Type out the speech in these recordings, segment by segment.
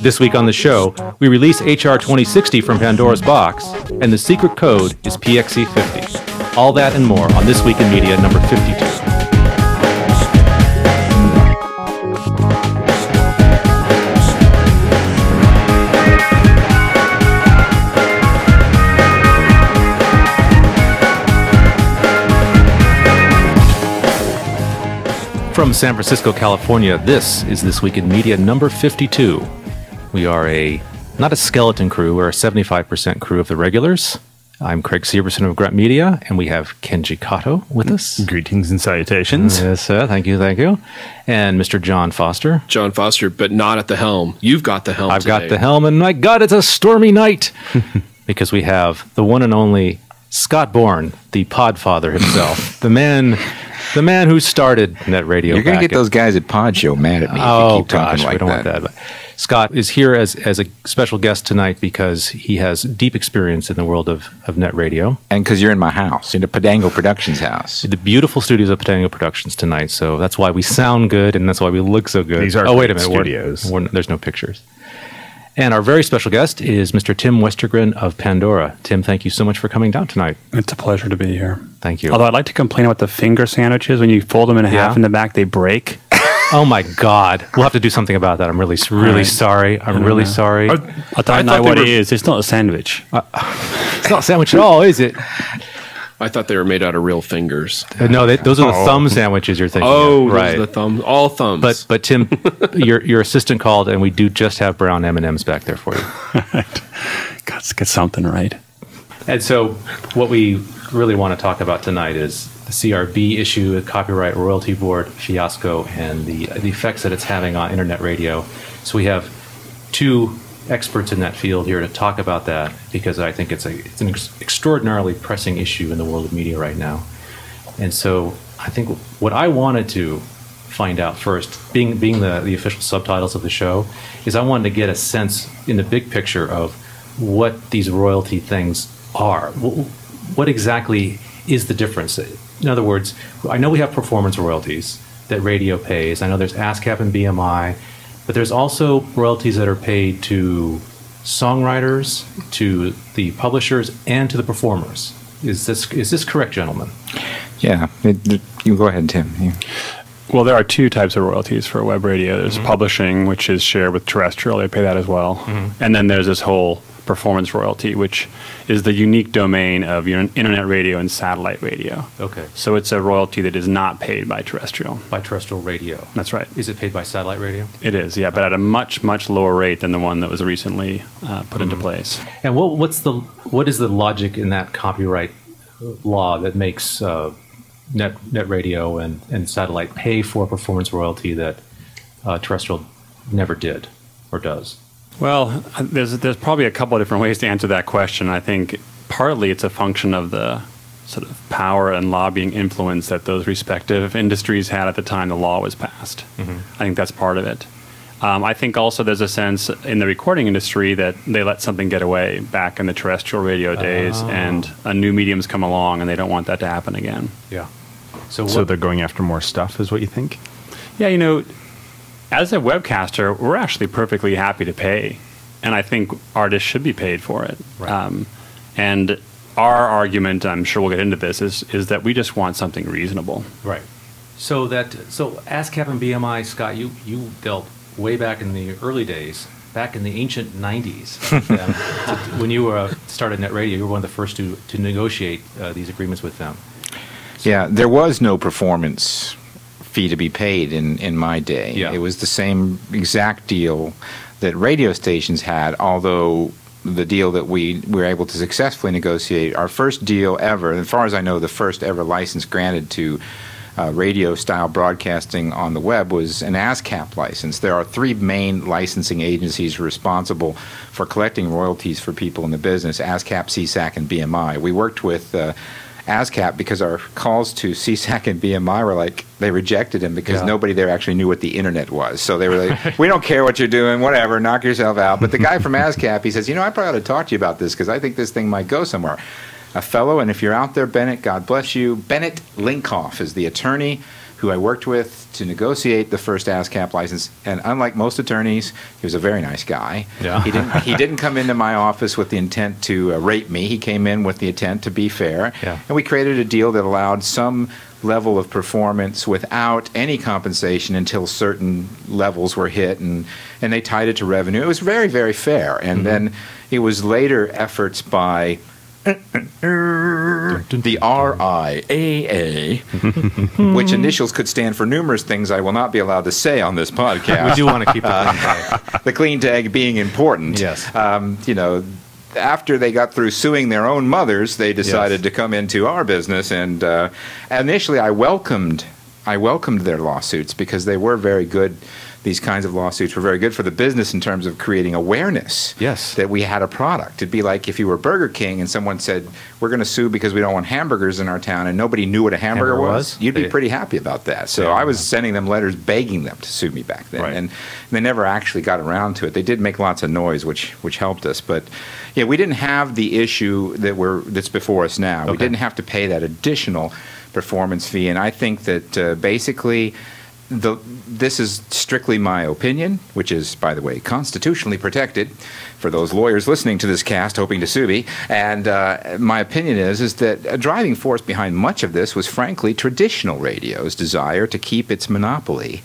This week on the show, we release HR 2060 from Pandora's box, and the secret code is PXC50. All that and more on This Week in Media number 52. From San Francisco, California, this is This Week in Media number 52. We are not a skeleton crew, we're a 75% crew of the regulars. I'm Craig Seaberson of Grant Media, and we have Kenji Kato with us. Greetings and salutations. Yes, sir. Thank you, thank you. And Mr. John Foster. John Foster, but not at the helm. You've got the helm today. I've got the helm, and my God, it's a stormy night! Because we have the one and only Scott Bourne, the podfather himself, the man who started Net Radio. You're going to get those guys at Pod Show mad at me if you keep talking like that. Oh, gosh, we don't want that. Scott is here as a special guest tonight because he has deep experience in the world of Net Radio. And because you're in my house, in the Padango Productions house. The beautiful studios of Padango Productions tonight, so that's why we sound good and that's why we look so good. These are studios. There's no pictures. And our very special guest is Mr. Tim Westergren of Pandora. Tim, thank you so much for coming down tonight. It's a pleasure to be here. Thank you. Although I'd like to complain about the finger sandwiches. When you fold them in half in the back, they break. Oh, my God. We'll have to do something about that. I'm really sorry. I'm really sorry. I don't know what it is. It's not a sandwich. It's not a sandwich at all, is it? I thought they were made out of real fingers. No, those are the thumb sandwiches you're thinking of. Right. Those are the thumbs. All thumbs. But Tim, your assistant called, and we do just have brown M&Ms back there for you. God, let's get something right. And so what we really want to talk about tonight is the CRB issue, the Copyright Royalty Board fiasco, and the effects that it's having on Internet radio. So we have two experts in that field here to talk about that, because I think it's an extraordinarily pressing issue in the world of media right now. And so I think what I wanted to find out first, being the official subtitles of the show, is I wanted to get a sense in the big picture of what these royalty things are. What exactly is the difference? In other words, I know we have performance royalties that radio pays. I know there's ASCAP and BMI. But there's also royalties that are paid to songwriters, to the publishers, and to the performers. Is this correct, gentlemen? Yeah. You go ahead, Tim. Yeah. Well, there are two types of royalties for web radio. There's publishing, which is shared with terrestrial. They pay that as well. Mm-hmm. And then there's this whole performance royalty, which is the unique domain of internet radio and satellite radio. Okay. So it's a royalty that is not paid by terrestrial. By terrestrial radio. That's right. Is it paid by satellite radio? It is, yeah, but at a much, much lower rate than the one that was recently put into place. And what is the logic in that copyright law that makes net radio and satellite pay for a performance royalty that terrestrial never did or does? Well, there's probably a couple of different ways to answer that question. I think partly it's a function of the sort of power and lobbying influence that those respective industries had at the time the law was passed. Mm-hmm. I think that's part of it. I think also there's a sense in the recording industry that they let something get away back in the terrestrial radio days, and a new medium's come along, and they don't want that to happen again. Yeah. So they're going after more stuff, is what you think? Yeah, you know, as a webcaster, we're actually perfectly happy to pay, and I think artists should be paid for it. Right. And our argument, I'm sure we'll get into this, is that we just want something reasonable. Right. So ASCAP and BMI, Scott, you dealt way back in the early days, back in the ancient 90s. When you started Net Radio, you were one of the first to negotiate these agreements with them. So, yeah, there was no performance fee to be paid in my day. Yeah. It was the same exact deal that radio stations had, although the deal that we were able to successfully negotiate, our first deal ever, as far as I know, the first ever license granted to radio-style broadcasting on the web was an ASCAP license. There are three main licensing agencies responsible for collecting royalties for people in the business: ASCAP, SESAC, and BMI. We worked with ASCAP because our calls to SESAC and BMI were like, they rejected him because nobody there actually knew what the internet was. So they were like, we don't care what you're doing, whatever, knock yourself out. But the guy from ASCAP, he says, you know, I probably ought to talk to you about this because I think this thing might go somewhere. A fellow, and if you're out there, Bennett, God bless you, Bennett Linkoff is the attorney who I worked with to negotiate the first ASCAP license. And unlike most attorneys, he was a very nice guy. Yeah. He didn't come into my office with the intent to rape me. He came in with the intent to be fair. Yeah. And we created a deal that allowed some level of performance without any compensation until certain levels were hit, and they tied it to revenue. It was very, very fair. And then it was later efforts by the RIAA, which initials could stand for numerous things I will not be allowed to say on this podcast. We do want to keep the clean tag being important. Yes. After they got through suing their own mothers, they decided to come into our business. And initially, I welcomed their lawsuits because they were very good. These kinds of lawsuits were very good for the business in terms of creating awareness that we had a product. It'd be like if you were Burger King and someone said, we're going to sue because we don't want hamburgers in our town, and nobody knew what a hamburger was. You'd be pretty happy about that. So I was sending them letters begging them to sue me back then. Right. And they never actually got around to it. They did make lots of noise, which helped us. But yeah, we didn't have the issue that's before us now. Okay. We didn't have to pay that additional performance fee. And I think that basically this is strictly my opinion, which is, by the way, constitutionally protected for those lawyers listening to this cast hoping to sue me. And my opinion is that a driving force behind much of this was, frankly, traditional radio's desire to keep its monopoly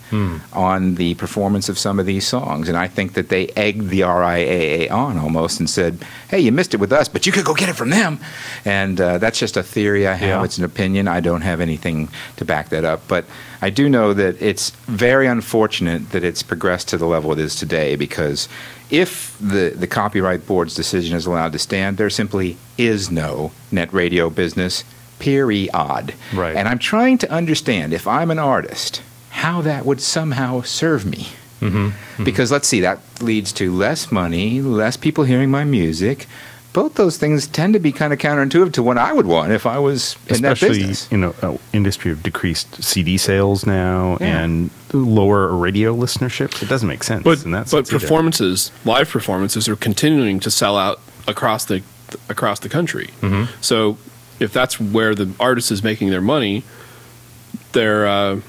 on the performance of some of these songs. And I think that they egged the RIAA on almost and said, hey, you missed it with us, but you could go get it from them. And that's just a theory I have. Yeah. It's an opinion. I don't have anything to back that up. But I do know that it's very unfortunate that it's progressed to the level it is today, because if the Copyright Board's decision is allowed to stand, there simply is no net radio business, period. Right. And I'm trying to understand, if I'm an artist, how that would somehow serve me. Mm-hmm. Because, let's see, that leads to less money, less people hearing my music. Both those things tend to be kind of counterintuitive to what I would want if I was in that business. Especially in an industry of decreased CD sales now and lower radio listenership. It doesn't make sense in that sense. But live performances are continuing to sell out across the country. Mm-hmm. So if that's where the artist is making their money, they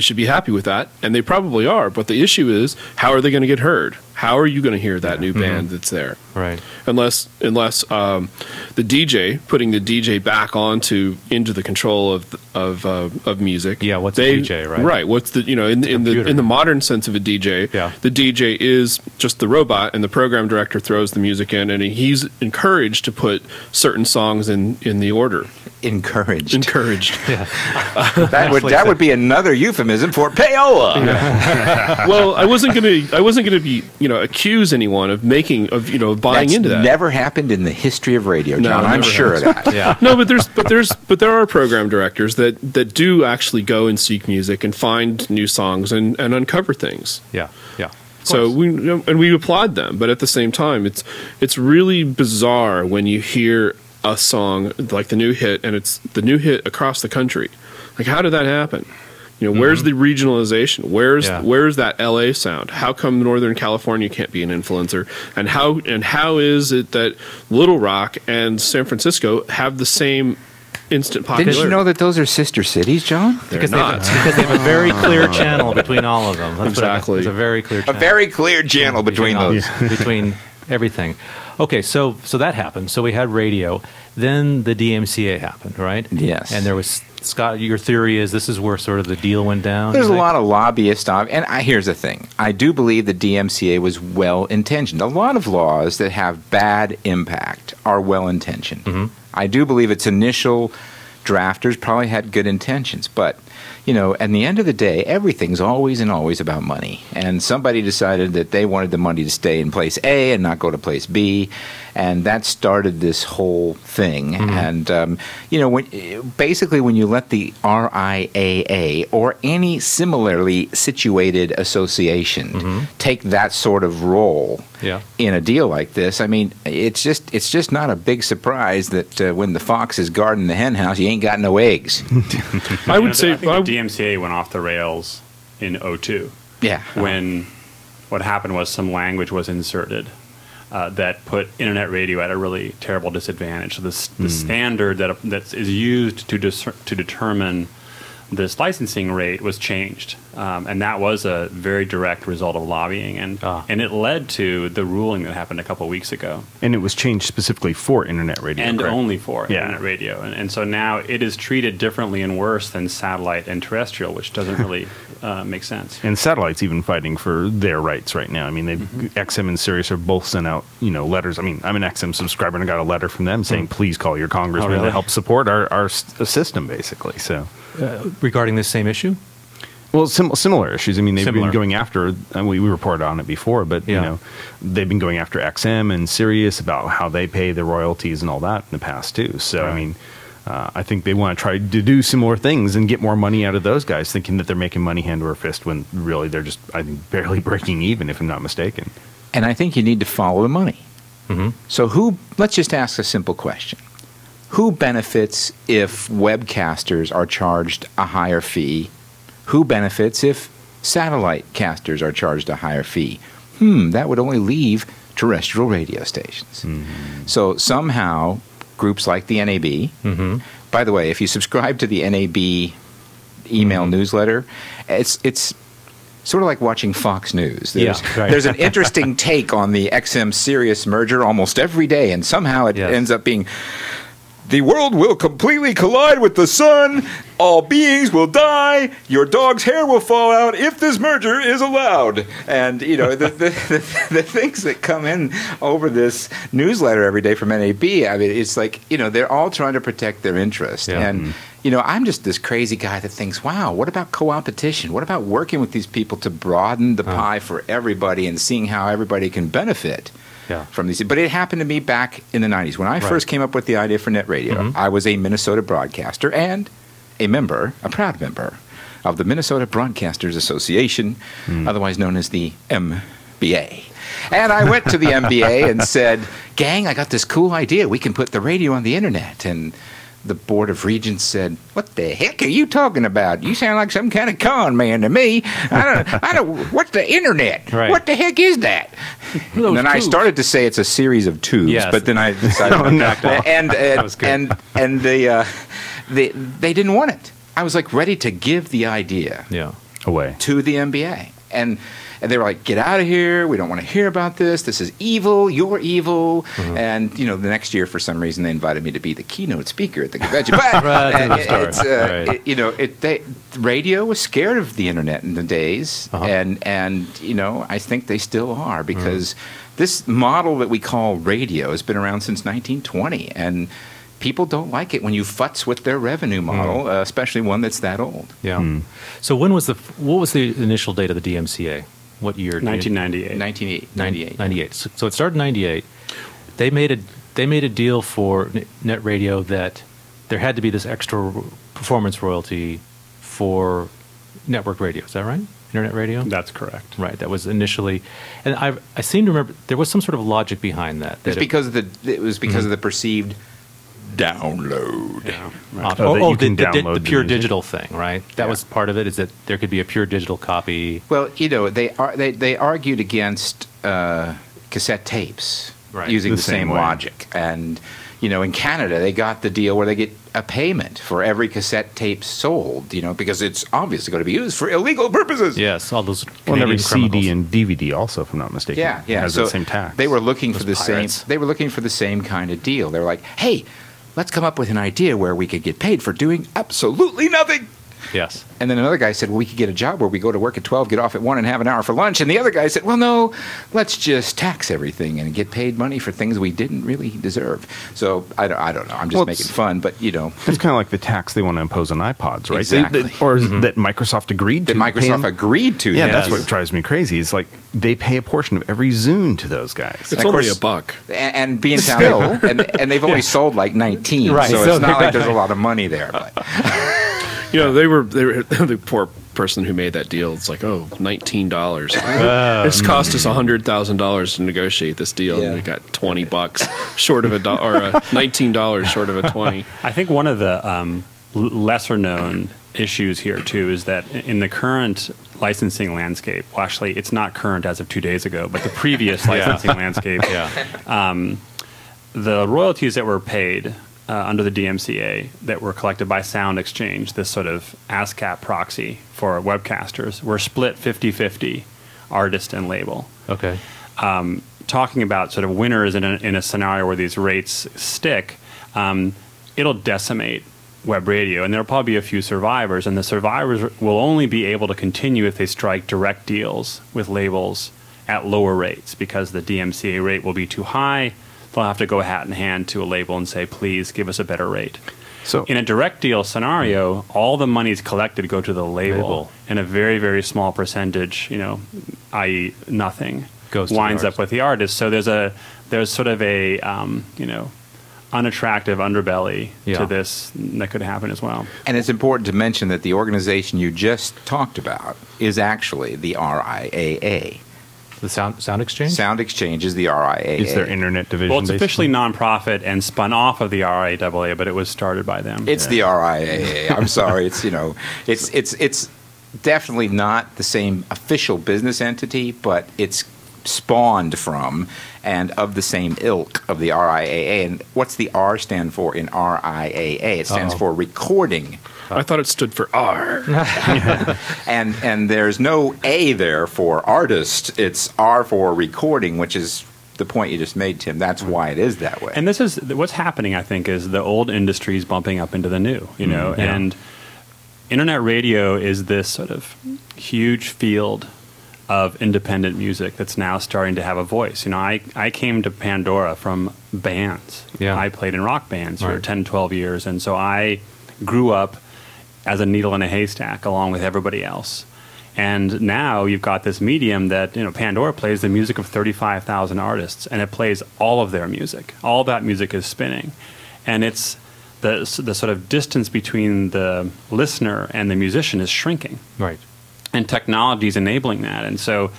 should be happy with that, and they probably are. But the issue is, how are they going to get heard? How are you going to hear that new band that's there? Right. Unless the DJ, putting the DJ back into the control of music. Yeah. What's a DJ, right? Right. What's in the modern sense of a DJ? Yeah. The DJ is just the robot, and the program director throws the music in, and he's encouraged to put certain songs in the order. Encouraged. Yeah. That would be another euphemism for payola. Yeah. Well, I wasn't gonna be, accuse anyone of buying into that. Never happened in the history of radio, John. No, I'm sure of that. Yeah. No, but there are program directors that do actually go and seek music and find new songs and uncover things. Yeah. Yeah. So we applaud them, but at the same time, it's really bizarre when you hear a song like the new hit, and it's the new hit across the country. Like, how did that happen? Where's the regionalization? Where's that LA sound? How come Northern California can't be an influencer? And how is it that Little Rock and San Francisco have the same instant popularity? Didn't you know that those are sister cities, John? Because they have a very clear channel between all of them. That's exactly. It's a very clear channel. A very clear channel between everything. Okay, so that happened. So we had radio. Then the DMCA happened, right? Yes. And there was, Scott, your theory is this is where sort of the deal went down? There's a lot of lobbyists. Here's the thing. I do believe the DMCA was well-intentioned. A lot of laws that have bad impact are well-intentioned. Mm-hmm. I do believe its initial drafters probably had good intentions, but at the end of the day, everything's always and always about money. And somebody decided that they wanted the money to stay in place A and not go to place B, and that started this whole thing. Mm-hmm. And, when you let the RIAA or any similarly situated association take that sort of role in a deal like this, I mean, it's just not a big surprise that when the fox is guarding the hen house, you ain't got no eggs. I think DMCA went off the rails in 2002. Yeah. When what happened was some language was inserted that put internet radio at a really terrible disadvantage. So the standard that is used to determine this licensing rate was changed, and that was a very direct result of lobbying, and it led to the ruling that happened a couple of weeks ago. And it was changed specifically for internet radio, and correct? Only for internet radio, and so now it is treated differently and worse than satellite and terrestrial, which doesn't really make sense. And satellite's even fighting for their rights right now. I mean, XM and Sirius are both sent out, letters. I mean, I'm an XM subscriber and I got a letter from them saying, please call your congressman to help support our system, basically. So. Regarding this same issue? Well, similar issues. I mean, they've been going after, we reported on it before, but they've been going after XM and Sirius about how they pay the royalties and all that in the past, too. So, I mean, I think they want to try to do similar things and get more money out of those guys, thinking that they're making money hand over fist when really they're just, I think, barely breaking even, if I'm not mistaken. And I think you need to follow the money. Mm-hmm. So let's just ask a simple question. Who benefits if webcasters are charged a higher fee? Who benefits if satellite casters are charged a higher fee? That would only leave terrestrial radio stations. Mm-hmm. So somehow, groups like the NAB, by the way, if you subscribe to the NAB email newsletter, it's sort of like watching Fox News. There's an interesting take on the XM Sirius merger almost every day, and somehow it ends up being... The world will completely collide with the sun. All beings will die. Your dog's hair will fall out if this merger is allowed. And, the things that come in over this newsletter every day from NAB, I mean, it's like, they're all trying to protect their interest. Yeah. And, I'm just this crazy guy that thinks, wow, what about co-opetition? What about working with these people to broaden the pie for everybody and seeing how everybody can benefit? Yeah. From these, but it happened to me back in the 90s. When I first came up with the idea for Net Radio, I was a Minnesota broadcaster and a proud member of the Minnesota Broadcasters Association, otherwise known as the MBA. And I went to the MBA and said, gang, I got this cool idea. We can put the radio on the internet. And the Board of Regents said, what the heck are you talking about? You sound like some kind of con man to me. I don't, what's the internet? Right. What the heck is that? And then I started to say it's a series of tubes, but then I decided they didn't want it. I was like ready to give the idea away to the MBA. And they were like, get out of here. We don't want to hear about this. This is evil. You're evil. Mm-hmm. And, the next year, for some reason, they invited me to be the keynote speaker at the convention. But, radio was scared of the internet in the days. Uh-huh. And I think they still are because this model that we call radio has been around since 1920. And people don't like it when you futz with their revenue model, especially one that's that old. Yeah. Mm. So what was the initial date of the DMCA? What year? 1998. So it started in 98. They made a deal for Net Radio that there had to be this extra performance royalty for network radio. Is that right? Internet radio? That's correct. Right. That was initially, and I seem to remember there was some sort of logic behind that. It was because of the perceived download. Yeah, right. The pure digital thing, right? That was part of it, is that there could be a pure digital copy. Well, they argued against cassette tapes using the same logic. And, in Canada, they got the deal where they get a payment for every cassette tape sold, because it's obviously going to be used for illegal purposes. Yes, all those Canadian every criminals. CD and DVD also, if I'm not mistaken. Yeah. Has the same tax. They were looking for the same kind of deal. They were like, hey, let's come up with an idea where we could get paid for doing absolutely nothing. Yes. And then another guy said, well, we could get a job where we go to work at 12, get off at 1, and have an hour for lunch. And the other guy said, well, no, let's just tax everything and get paid money for things we didn't really deserve. So I don't know. I'm just making fun, but, It's kind of like the tax they want to impose on iPods, right? Exactly. That Microsoft agreed to. That Microsoft agreed to. Yeah, that's what drives me crazy. It's like they pay a portion of every Zune to those guys. It's only a $1. And being still, and they've only sold like 19, right. So it's not like there's a lot of money there. But. They were the poor person who made that deal. It's like, oh, $19. It's cost us $100,000 to negotiate this deal, and we got $20 short of or $19 short of $20. I think one of the lesser known issues here too is that in the current licensing landscape, well, actually, it's not current as of 2 days ago, but the previous licensing landscape, the royalties that were paid under the DMCA that were collected by SoundExchange, this sort of ASCAP proxy for webcasters, were split 50-50 artist and label. Okay. Talking about sort of winners in a scenario where these rates stick, it'll decimate web radio, and there'll probably be a few survivors, and the survivors will only be able to continue if they strike direct deals with labels at lower rates, because the DMCA rate will be too high. They'll have to go hat in hand to a label and say, please give us a better rate. So in a direct deal scenario, all the monies collected go to the label, and a very, very small percentage, you know, i.e. nothing, goes winds up with the artist. So there's sort of a, you know, unattractive underbelly to this that could happen as well. And it's important to mention that the organization you just talked about is actually the RIAA. The SoundExchange? SoundExchange is the RIAA. It's their internet division. Well, it's officially nonprofit and spun off of the RIAA, but it was started by them. It's the RIAA. I'm sorry. It's, you know, it's definitely not the same official business entity, but it's spawned from and of the same ilk of the RIAA. And what's the R stand for in RIAA? It stands for recording. I thought it stood for R. and there's no A there for artist. It's R for recording, which is the point you just made, Tim. That's why it is that way. And this is what's happening, I think, is the old industry is bumping up into the new, you know. Mm-hmm. Yeah. And internet radio is this sort of huge field of independent music that's now starting to have a voice. You know, I came to Pandora from bands. Yeah. I played in rock bands for 10, 12 years, and so I grew up as a needle in a haystack along with everybody else. And now you've got this medium that, you know, Pandora plays the music of 35,000 artists, and it plays all of their music. All that music is spinning. And it's the sort of distance between the listener and the musician is shrinking. Right. And technology is enabling that. And so,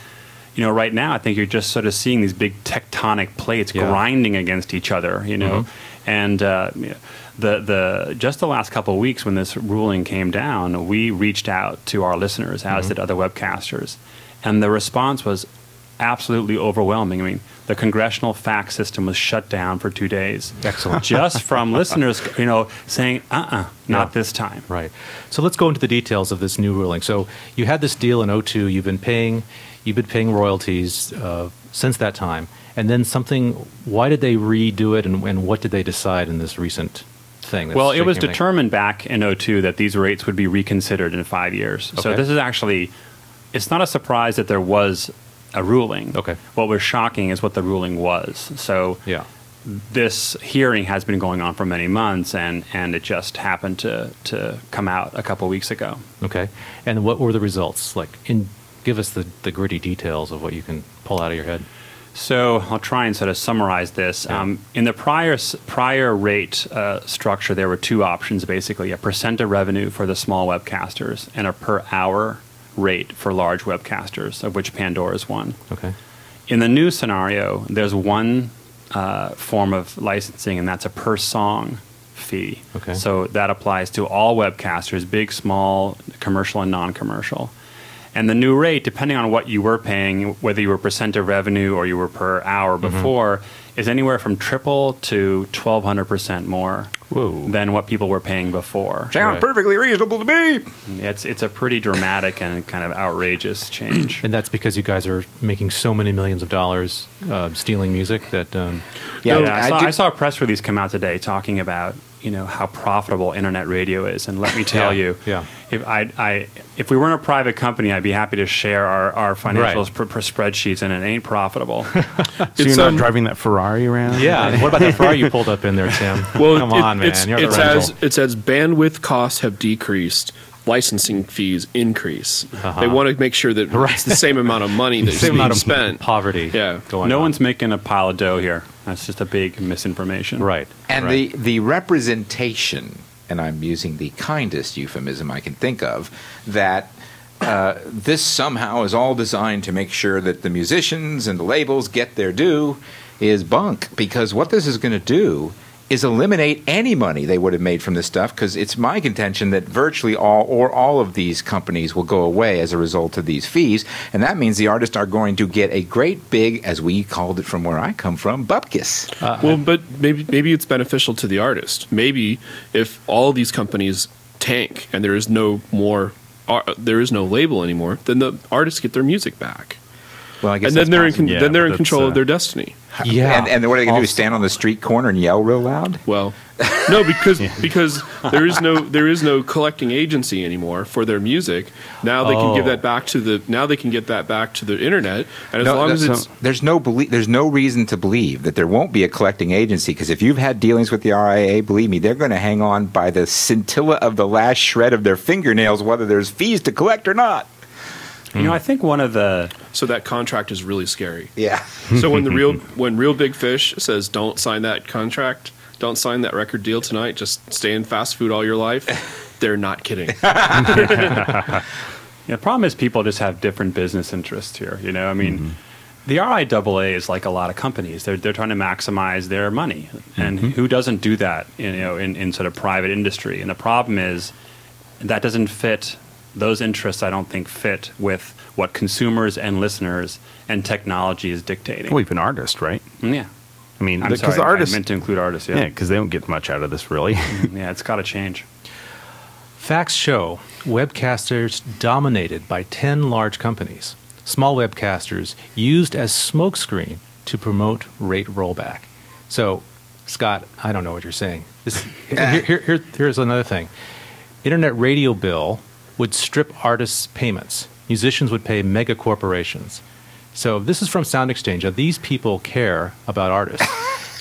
you know, right now I think you're just sort of seeing these big tectonic plates grinding against each other, you know. Mm-hmm. And you know, the just the last couple of weeks when this ruling came down, we reached out to our listeners, as did other webcasters, and the response was absolutely overwhelming. I mean, the congressional fax system was shut down for 2 days. Excellent. Just from listeners, you know, saying, not this time. Right. So let's go into the details of this new ruling. So you had this deal in 2002. You've been paying royalties since that time. And then something, why did they redo it, and what did they decide in this recent thing? Well, it was determined back in 2002 that these rates would be reconsidered in 5 years. Okay. So this is actually, it's not a surprise that there was a ruling. Okay. What was shocking is what the ruling was. So this hearing has been going on for many months, and it just happened to come out a couple weeks ago. Okay. And what were the results? Like, give us the gritty details of what you can pull out of your head. So I'll try and sort of summarize this. Yeah. In the prior rate structure, there were two options, basically: a percent of revenue for the small webcasters and a per hour rate for large webcasters, of which Pandora is one. Okay. In the new scenario, there's one form of licensing, and that's a per song fee. Okay. So that applies to all webcasters, big, small, commercial, and non-commercial. And the new rate, depending on what you were paying, whether you were percent of revenue or you were per hour before, is anywhere from triple to 1,200% more than what people were paying before. Sounds perfectly reasonable to me. It's a pretty dramatic and kind of outrageous change. And that's because you guys are making so many millions of dollars stealing music that... I saw a press release come out today talking about, you know, how profitable internet radio is, and let me tell you, if we weren't a private company, I'd be happy to share our financials per spreadsheets, and it ain't profitable. So you're not driving that Ferrari around? Yeah. What about that Ferrari you pulled up in there, Tim? Well, Come on, man. It says bandwidth costs have decreased, licensing fees increase. Uh-huh. They want to make sure that it's the same amount of money that's being spent. Poverty. Yeah. No one's making a pile of dough here. That's just a big misinformation. Right. And the representation, and I'm using the kindest euphemism I can think of, that this somehow is all designed to make sure that the musicians and the labels get their due, is bunk. Because what this is going to do is eliminate any money they would have made from this stuff, because it's my contention that virtually all of these companies will go away as a result of these fees, and that means the artists are going to get a great big, as we called it from where I come from, bupkis. Well, but maybe it's beneficial to the artist. Maybe if all these companies tank and there is no more, there is no label anymore, then the artists get their music back. Well, I guess, and then they're in control of their destiny. Yeah, and what are they going to do? Stand on the street corner and yell real loud? Well, no, because because there is no collecting agency anymore for their music. Now they can give that back to the. Now they can get that back to the internet. And there's no reason to believe that there won't be a collecting agency, because if you've had dealings with the RIAA, believe me, they're going to hang on by the scintilla of the last shred of their fingernails, whether there's fees to collect or not. You know, I think one of the... So that contract is really scary. Yeah. So when real Big Fish says, don't sign that contract, don't sign that record deal tonight, just stay in fast food all your life, they're not kidding. The problem is people just have different business interests here. You know, I mean, the RIAA is like a lot of companies. They're trying to maximize their money. And who doesn't do that, you know, in sort of private industry? And the problem is that doesn't fit... Those interests, I don't think, fit with what consumers and listeners and technology is dictating. Well, even artists, right? Yeah. I mean, because artists, I meant to include artists, yeah. Yeah, because they don't get much out of this, really. Yeah, it's got to change. Facts show webcasters dominated by 10 large companies. Small webcasters used as smokescreen to promote rate rollback. So, Scott, I don't know what you're saying. Here's another thing. Internet radio bill... would strip artists' payments. Musicians would pay mega corporations. So this is from SoundExchange. These people care about artists.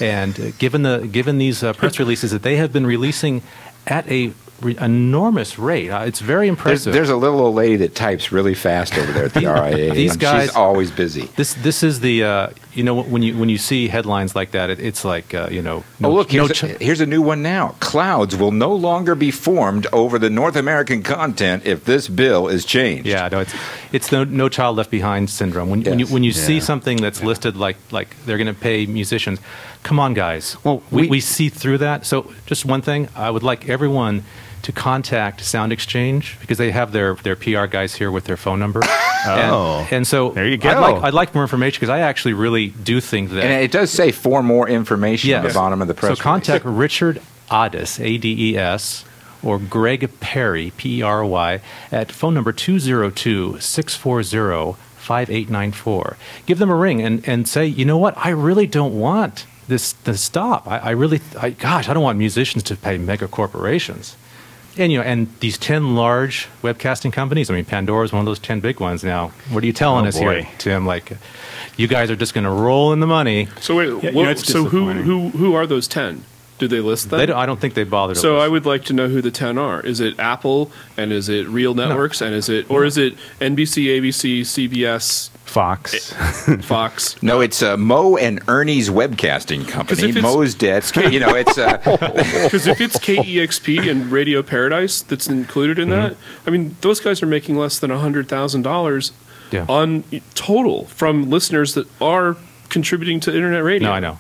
And given these press releases that they have been releasing at a enormous rate, it's very impressive. There's a little old lady that types really fast over there at the RIAA. These guys, she's always busy. This is the you know, when you see headlines like that, it's like you know. No, oh look, here's a new one now. Clouds will no longer be formed over the North American content if this bill is changed. Yeah, no, it's the No Child Left Behind syndrome. When you see something that's listed like they're going to pay musicians, come on guys. Well, we see through that. So just one thing, I would like everyone to contact SoundExchange, because they have their PR guys here with their phone number. And so there you go. I'd like more information, because I actually really do think that... And it does say for more information at the bottom of the press release. So contact Richard Ades, A-D-E-S, or Greg Perry, P-E-R-Y, at phone number 202-640-5894. Give them a ring and say, you know what, I really don't want this stop. I don't want musicians to pay mega corporations. And you know, and these 10 large webcasting companies. I mean, Pandora is one of those 10 big ones now. What are you telling us here, Tim? Like, you guys are just going to roll in the money. So wait, who are those 10? Do they list them? I don't think they bothered. So I would like to know who the 10 are. Is it Apple, and is it Real Networks, and is it, or is it NBC, ABC, CBS? Fox. No, it's Mo and Ernie's webcasting company. Mo's dead. You know, it's because if it's KEXP and Radio Paradise that's included in that, I mean, those guys are making less than $100,000 on total from listeners that are contributing to internet radio. No, I know.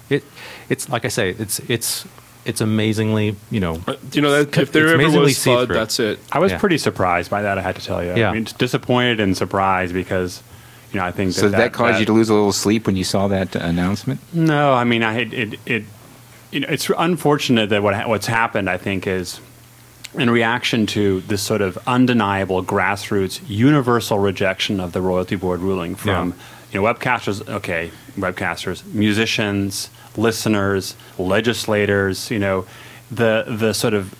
It's like I say, it's amazingly, you know... You know, if there ever was FUD, that's it. I was pretty surprised by that, I had to tell you. Yeah. I mean, disappointed and surprised, because... You know, I think that caused you to lose a little sleep when you saw that announcement? No, I mean, it's unfortunate that what's happened, I think, is in reaction to this sort of undeniable grassroots universal rejection of the royalty board ruling from you know, webcasters, musicians, listeners, legislators, you know. The sort of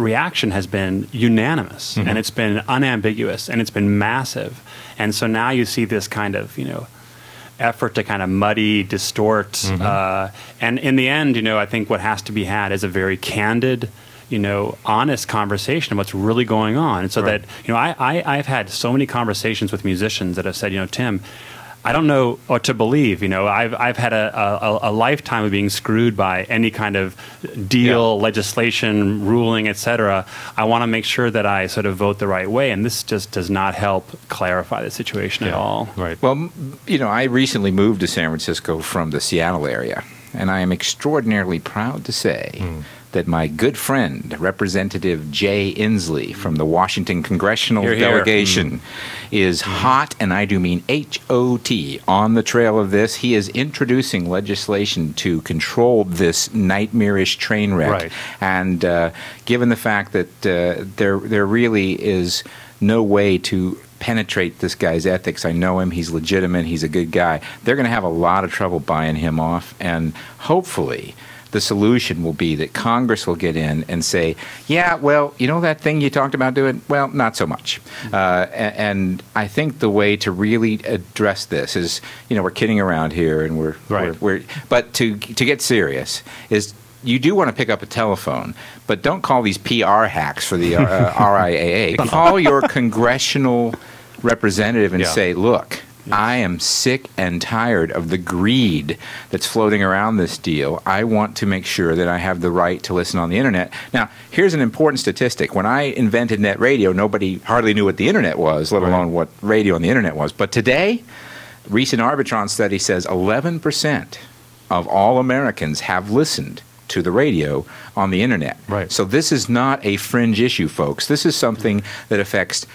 reaction has been unanimous, and it's been unambiguous, and it's been massive. And so now you see this kind of, you know, effort to kind of muddy, distort. And in the end, you know, I think what has to be had is a very candid, you know, honest conversation of what's really going on. And so that, you know, I've had so many conversations with musicians that have said, you know, Tim, I don't know what to believe. You know, I've had a lifetime of being screwed by any kind of deal, legislation, ruling, etc. I want to make sure that I sort of vote the right way, and this just does not help clarify the situation at all. Right. Well, you know, I recently moved to San Francisco from the Seattle area, and I am extraordinarily proud to say that my good friend, Representative Jay Inslee from the Washington Congressional Delegation, is hot, and I do mean H-O-T, on the trail of this. He is introducing legislation to control this nightmarish train wreck. Right. And given the fact that there really is no way to penetrate this guy's ethics. I know him. He's legitimate. He's a good guy. They're going to have a lot of trouble buying him off, and hopefully the solution will be that Congress will get in and say, yeah, well, you know that thing you talked about doing? Well, not so much. And I think the way to really address this is, you know, we're kidding around here, and but to get serious is you do want to pick up a telephone, but don't call these PR hacks for the RIAA. Call your congressional representative and say, look, I am sick and tired of the greed that's floating around this deal. I want to make sure that I have the right to listen on the Internet. Now, here's an important statistic. When I invented Net Radio, nobody hardly knew what the Internet was, let alone what radio on the Internet was. But today, a recent Arbitron study says 11% of all Americans have listened to the radio on the Internet. Right. So this is not a fringe issue, folks. This is something that affects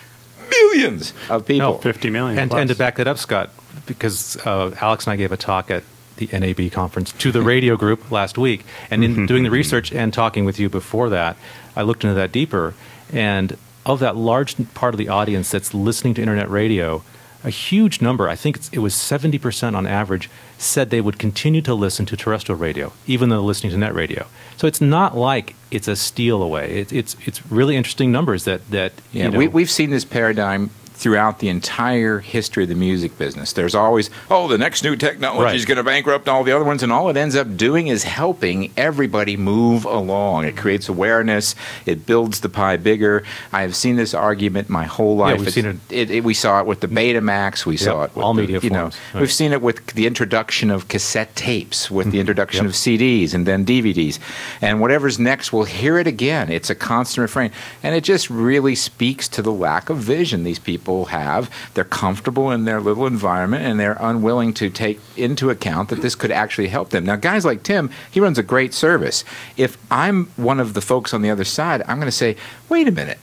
millions of people. No, 50 million. And to back that up, Scott, because Alex and I gave a talk at the NAB conference to the radio group last week, and in doing the research and talking with you before that, I looked into that deeper, and of that large part of the audience that's listening to Internet radio, a huge number, I think it was 70% on average, said they would continue to listen to terrestrial radio, even though listening to net radio. So it's not like it's a steal away. It's really interesting numbers that you know. We've seen this paradigm throughout the entire history of the music business. There's always, oh, the next new technology is going to bankrupt all the other ones, and all it ends up doing is helping everybody move along. It creates awareness. It builds the pie bigger. I have seen this argument my whole life. Yeah, we've seen it. We saw it with the Betamax. We saw it with all media forms. Right. We've seen it with the introduction of cassette tapes, with the introduction of CDs and then DVDs. And whatever's next, we'll hear it again. It's a constant refrain. And it just really speaks to the lack of vision these people have. They're comfortable in their little environment, and they're unwilling to take into account that this could actually help them. Now, guys like Tim, he runs a great service. If I'm one of the folks on the other side, I'm going to say, wait a minute.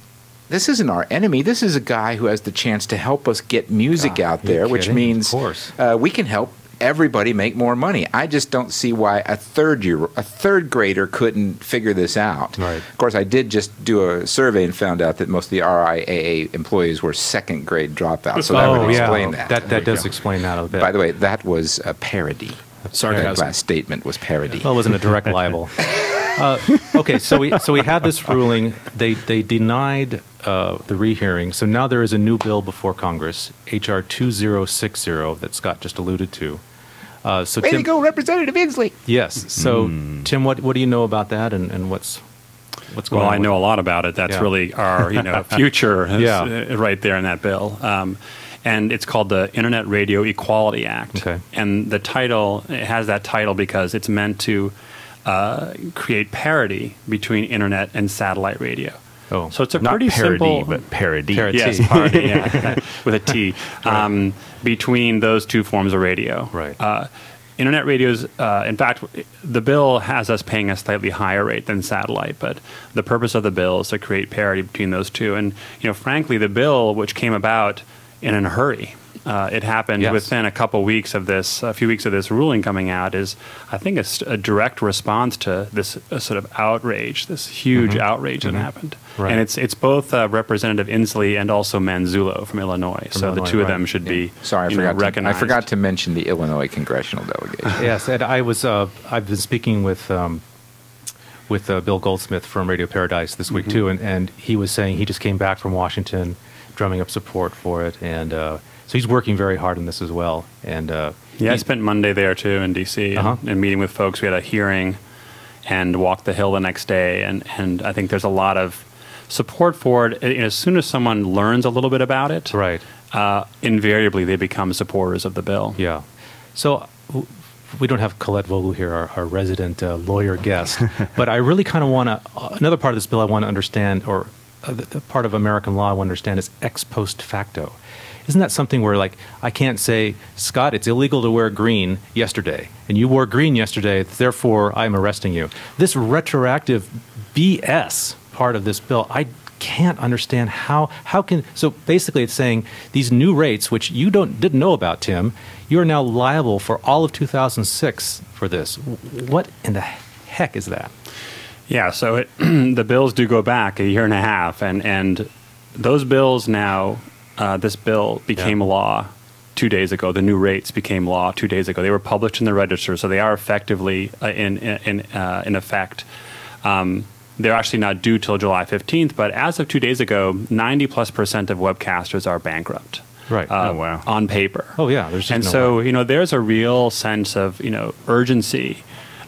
This isn't our enemy. This is a guy who has the chance to help us get music out there, which means we can help everybody make more money. I just don't see why a third grader couldn't figure this out. Right. Of course, I did just do a survey and found out that most of the RIAA employees were second grade dropouts. So that would explain that. That does explain that a bit. By the way, that was a parody. That last statement was parody. Well, it wasn't a direct libel. Okay, so we had this ruling. They denied the rehearing. So now there is a new bill before Congress, HR 2060, that Scott just alluded to. So way to go, Representative Inslee. Yes. So, Tim, what do you know about that, and what's going on? Well, I know a lot about it. That's really our future right there in that bill. And it's called the Internet Radio Equality Act. Okay. And the title, it has that title because it's meant to create parity between Internet and satellite radio. Oh, so it's a pretty simple, but parody. Yes, parody, with a T, between those two forms of radio. Right. Internet radios, in fact, the bill has us paying a slightly higher rate than satellite, but the purpose of the bill is to create parity between those two. And frankly, the bill, which came about in a hurry, it happened within a few weeks of this ruling coming out, is I think a direct response to this sort of outrage, this huge outrage that happened. Right. And it's both Representative Inslee and also Manzullo from Illinois. The two of them should be recognized. I forgot to mention the Illinois congressional delegation. Yes, and I've been speaking with Bill Goldsmith from Radio Paradise this week too, and he was saying he just came back from Washington, drumming up support for it, and so he's working very hard on this as well. And I spent Monday there too in D.C. And meeting with folks. We had a hearing and walked the hill the next day. And I think there's a lot of support for it. And as soon as someone learns a little bit about it, invariably they become supporters of the bill. Yeah. So we don't have Colette Vogel here, our resident lawyer guest. But I really kind of want to another part of this bill I want to understand, or the part of American law I want to understand, is ex post facto. Isn't that something where, like, I can't say, Scott, it's illegal to wear green yesterday, and you wore green yesterday, therefore I'm arresting you. This retroactive BS part of this bill, I can't understand how can, so basically it's saying these new rates, which you didn't know about, Tim, you're now liable for all of 2006 for this. What in the heck is that? Yeah, so the bills do go back a year and a half, and those bills now, this bill became law 2 days ago. The new rates became law 2 days ago. They were published in the register, so they are effectively in effect. They're actually not due till July 15th, but as of 2 days ago, 90+% of webcasters are bankrupt. Right. On paper. Oh yeah. There's a real sense of urgency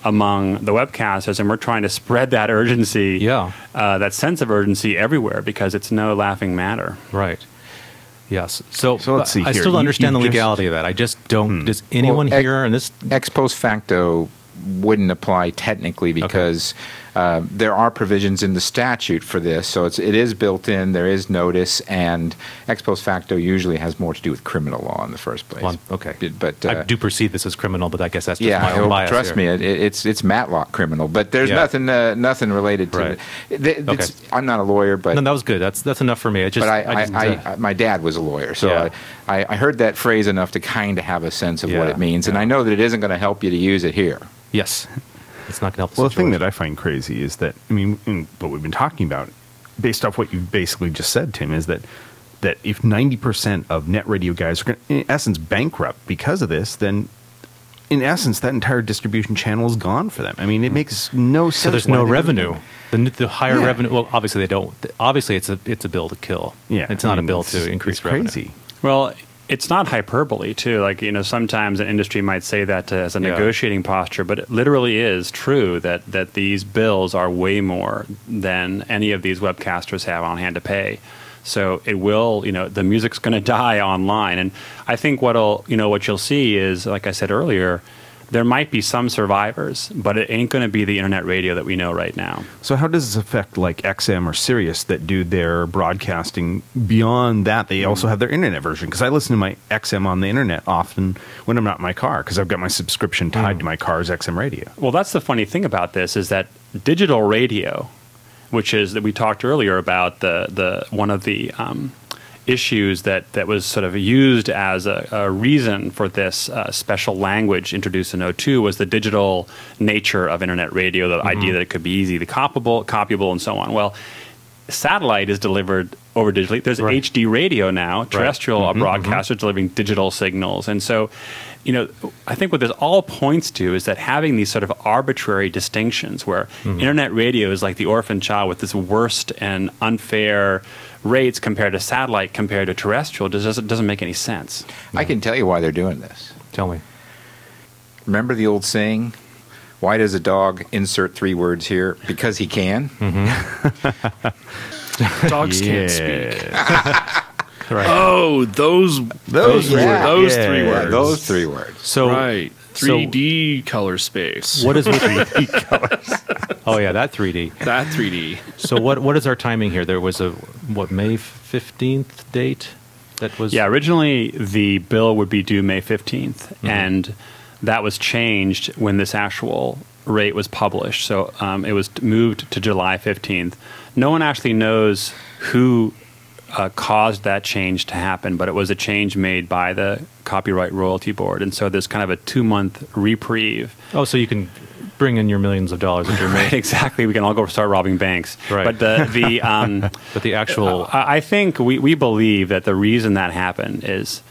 among the webcasters, and we're trying to spread that urgency, that sense of urgency everywhere, because it's no laughing matter. Right. Yes. So let's see here. I still understand the legality of that. I just don't. Does anyone here in this ex post facto wouldn't apply technically, because there are provisions in the statute for this, so it is built in. There is notice, and ex post facto usually has more to do with criminal law in the first place. Well, okay, but I do perceive this as criminal, but I guess that's just my own bias. Trust me, it's Matlock criminal, but there's nothing related to it. I'm not a lawyer, but no, that was good. That's enough for me. But my dad was a lawyer, so I heard that phrase enough to kind of have a sense of what it means, and I know that it isn't going to help you to use it here. Yes, it's not going to help. Well, the thing that I find crazy is that, I mean, what we've been talking about, based off what you basically just said, Tim, is that if 90% of net radio guys are, in essence, bankrupt because of this, then in essence that entire distribution channel is gone for them. I mean, it makes no sense. So there's no revenue. The higher revenue. Well, obviously they don't. Obviously, it's a bill to kill. Yeah, it's not a bill to increase revenue. Crazy. Well. It's not hyperbole, too. Like, sometimes an industry might say that as a negotiating posture, but it literally is true that these bills are way more than any of these webcasters have on hand to pay. So it will, the music's going to die online. And I think what you'll see is, like I said earlier, there might be some survivors, but it ain't going to be the internet radio that we know right now. So how does this affect, like, XM or Sirius that do their broadcasting? Beyond that, they also have their internet version, because I listen to my XM on the internet often when I'm not in my car, because I've got my subscription tied to my car's XM radio. Well, that's the funny thing about this, is that digital radio, which is that we talked earlier about, the one of the issues that was sort of used as a reason for this special language introduced in 2002 was the digital nature of internet radio, the idea that it could be easy to copyable, and so on. Well, satellite is delivered over digitally. There's HD radio now, terrestrial broadcasters delivering digital signals. And so, I think what this all points to is that having these sort of arbitrary distinctions where internet radio is like the orphan child with this worst and unfair rates compared to satellite, compared to terrestrial, doesn't make any sense. No. I can tell you why they're doing this. Tell me. Remember the old saying, why does a dog insert three words here? Because he can? Dogs can't speak. Right. Oh, those three words. So, 3D color space. What is 3D colors? Oh yeah, that 3D. That 3D. So what is our timing here? There was a May 15th date that was. Yeah, originally the bill would be due May 15th, and that was changed when this actual rate was published. So it was moved to July 15th. No one actually knows who caused that change to happen, but it was a change made by the Copyright Royalty Board, and so there's kind of a 2-month reprieve. Oh, so you can bring in your millions of dollars that you're making. Right, exactly. We can all go start robbing banks. Right. But the actual, I think we believe that the reason that happened is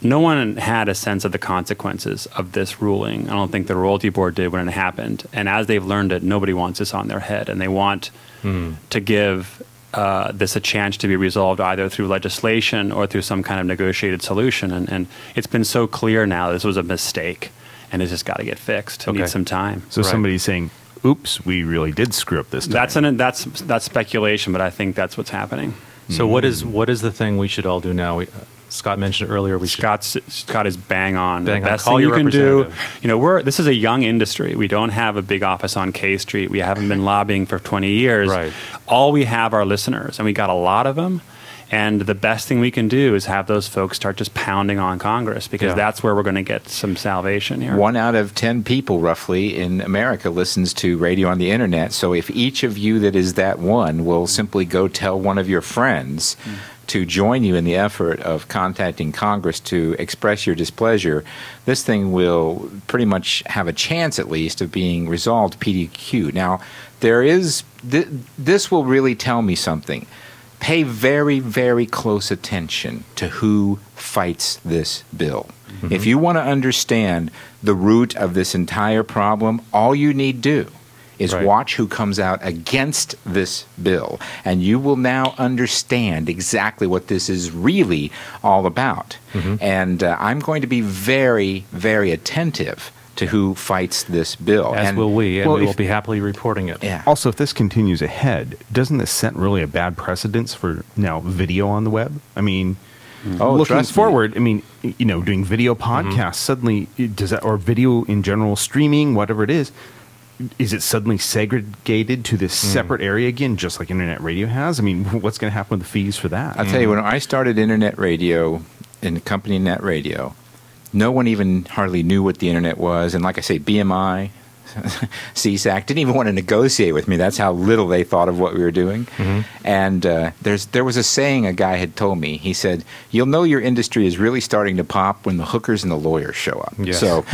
no one had a sense of the consequences of this ruling. I don't think the Royalty Board did when it happened, and as they've learned it, nobody wants this on their head, and they want to give this a chance to be resolved either through legislation or through some kind of negotiated solution. And it's been so clear now this was a mistake, and it's just got to get fixed. It needs some time. So somebody's saying, oops, we really did screw up this time. That's speculation, but I think that's what's happening. So what is the thing we should all do now? Scott mentioned earlier. Scott is bang on. The best thing you can do. This is a young industry. We don't have a big office on K Street. We haven't been lobbying for 20 years. Right. All we have are listeners, and we got a lot of them. And the best thing we can do is have those folks start just pounding on Congress, because that's where we're going to get some salvation here. 1 out of 10 people, roughly, in America listens to radio on the internet. So if each of you that is that one will simply go tell one of your friends to join you in the effort of contacting Congress to express your displeasure, this thing will pretty much have a chance, at least, of being resolved PDQ. Now, there is this will really tell me something. Pay very, very close attention to who fights this bill. Mm-hmm. If you want to understand the root of this entire problem, all you need do is watch who comes out against this bill, and you will now understand exactly what this is really all about. Mm-hmm. And I'm going to be very, very attentive to who fights this bill. As and, will we, and well, we will be happily reporting it. Yeah. Also, if this continues ahead, doesn't this set really a bad precedence for now video on the web? I mean, looking forward, I mean, you know, doing video podcasts, suddenly, does that, or video in general, streaming, whatever it is it suddenly segregated to this separate area again, just like internet radio has? I mean, what's going to happen with the fees for that? I'll tell you, when I started internet radio and accompanying Net Radio, no one even hardly knew what the internet was. And like I say, BMI, SESAC didn't even want to negotiate with me. That's how little they thought of what we were doing. Mm-hmm. And there was a saying a guy had told me. He said, "You'll know your industry is really starting to pop when the hookers and the lawyers show up." Yes. So,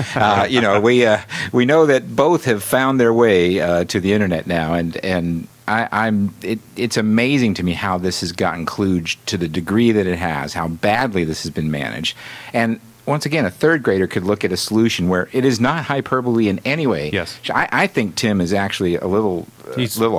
you know, we know that both have found their way to the internet now, and it's amazing to me how this has gotten kludged to the degree that it has, how badly this has been managed, and. Once again, a third grader could look at a solution where it is not hyperbole in any way. Yes. I think Tim is actually a little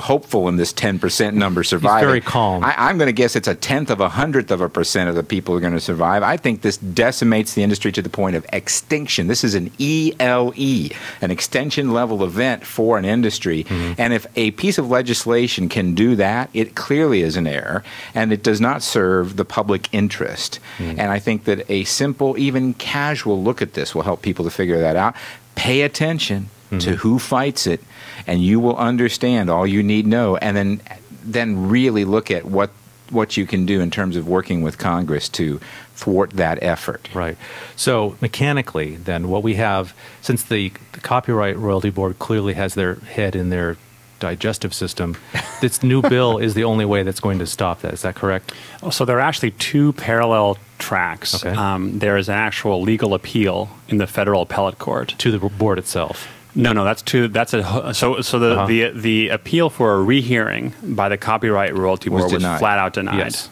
hopeful in this 10% number surviving. He's very calm. I'm going to guess it's 0.1% of the people are going to survive. I think this decimates the industry to the point of extinction. This is an ELE, an extension level event for an industry. Mm-hmm. And if a piece of legislation can do that, it clearly is an error, and it does not serve the public interest. Mm-hmm. And I think that a simple, even casual look at this will help people to figure that out. Pay attention to who fights it, and you will understand all you need know, and then really look at what you can do in terms of working with Congress to thwart that effort. Right. So mechanically, then, what we have, since the Copyright Royalty Board clearly has their head in their digestive system, this new bill is the only way that's going to stop that. Is that correct? Oh, so there are actually two parallel tracks. Okay. There is an actual legal appeal in the federal appellate court. To the board itself? No, that's two. That's a so the appeal for a rehearing by the Copyright Royalty Board was flat out denied. Yes.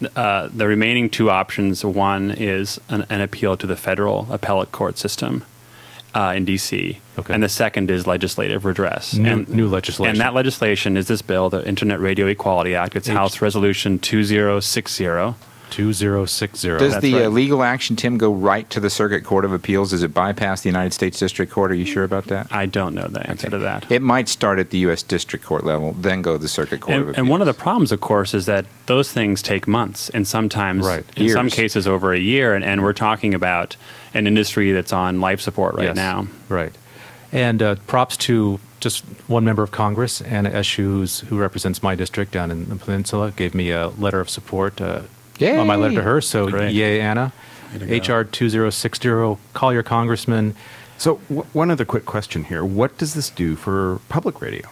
The remaining two options: one is an appeal to the federal appellate court system in D.C., and the second is legislative redress. New legislation, and that legislation is this bill, the Internet Radio Equality Act. It's House Resolution 2060. 2060. Does the legal action, Tim, go right to the Circuit Court of Appeals? Does it bypass the United States District Court? Are you sure about that? I don't know the answer to that. It might start at the U.S. District Court level, then go to the Circuit Court of Appeals. And one of the problems, of course, is that those things take months, and sometimes, in some cases, over a year. And we're talking about an industry that's on life support now. Right. And props to just one member of Congress, Anna Eshoo, who represents my district down in the peninsula, gave me a letter of support on my letter to her, so great. Yay, Anna. HR 2060, call your congressman. So one other quick question here. What does this do for public radio?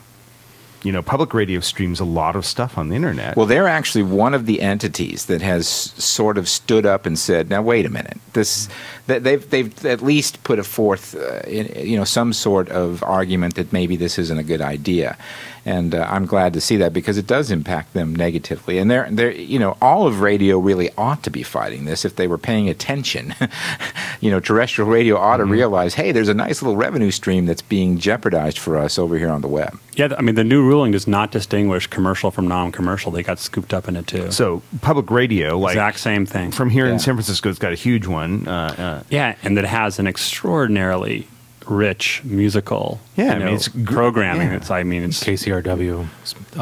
You know, public radio streams a lot of stuff on the internet. Well, they're actually one of the entities that has sort of stood up and said, "Now, wait a minute. This they've at least put forth, some sort of argument that maybe this isn't a good idea." And I'm glad to see that, because it does impact them negatively. And all of radio really ought to be fighting this if they were paying attention. You know, terrestrial radio ought to realize, hey, there's a nice little revenue stream that's being jeopardized for us over here on the web. Yeah, I mean, the new ruling does not distinguish commercial from non-commercial. They got scooped up in it too. So public radio, like exact same thing. From here in San Francisco, it's got a huge one. And it has an extraordinarily rich musical it's programming. Yeah. It's KCRW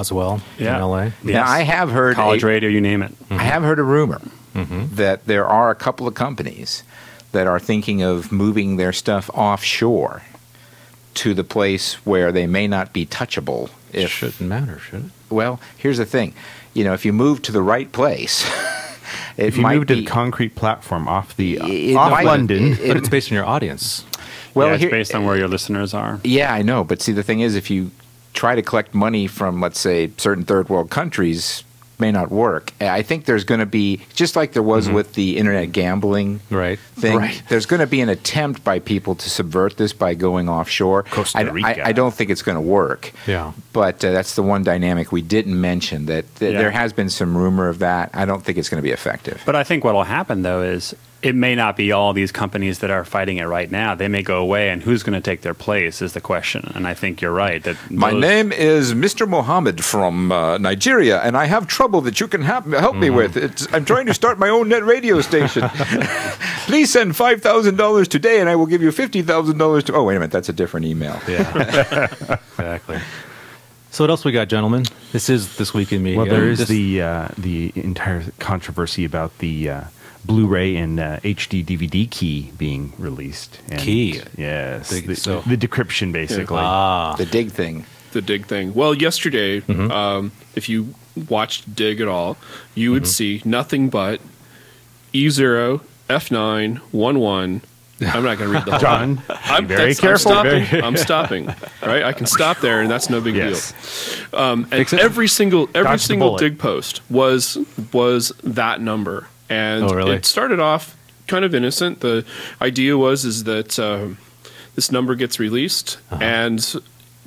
as well in L.A. Yes. Now, I have heard college radio, you name it. Mm-hmm. I have heard a rumor that there are a couple of companies that are thinking of moving their stuff offshore to the place where they may not be touchable. It shouldn't matter, should it? Well, here's the thing. You know, if you move to the right place... If you moved a concrete platform off London. But it's based on your audience. Well, yeah, it's based on where your listeners are. Yeah, I know. But see, the thing is, if you try to collect money from, let's say, certain third world countries, may not work. I think there's going to be, just like there was with the internet gambling thing, there's going to be an attempt by people to subvert this by going offshore. Costa Rica. I don't think it's going to work. Yeah. But that's the one dynamic we didn't mention, that there has been some rumor of that. I don't think it's going to be effective. But I think what will happen, though, is it may not be all these companies that are fighting it right now. They may go away, and who's going to take their place is the question. And I think you're right. That my name is Mr. Mohammed from Nigeria, and I have trouble that you can help me with. I'm trying to start my own net radio station. Please send $5,000 today, and I will give you $50,000 to... Oh, wait a minute. That's a different email. Yeah, exactly. So what else we got, gentlemen? This is This Week in Media. Well, there is the entire controversy about the... Blu-ray and HD DVD key being released. And key? Yes. The decryption, basically. Yeah. The Digg thing. The Digg thing. Well, yesterday, if you watched Digg at all, you would see nothing but E0, F9, 11. I'm not going to read the whole John, I'm very careful. I'm stopping. Right? I can stop there, and that's no big deal. And every single Digg post was that number. And it started off kind of innocent. The idea was that this number gets released, and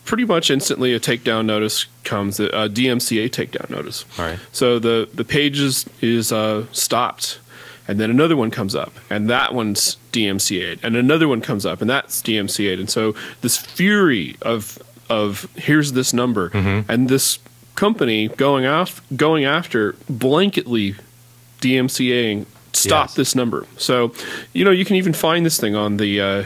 pretty much instantly a takedown notice comes, a DMCA takedown notice. All right. So the page is stopped, and then another one comes up, and that one's DMCA'd, and another one comes up, and that's DMCA'd. And so this fury of here's this number, and this company going after blanketly DMCA and stop this number. So, you can even find this thing on the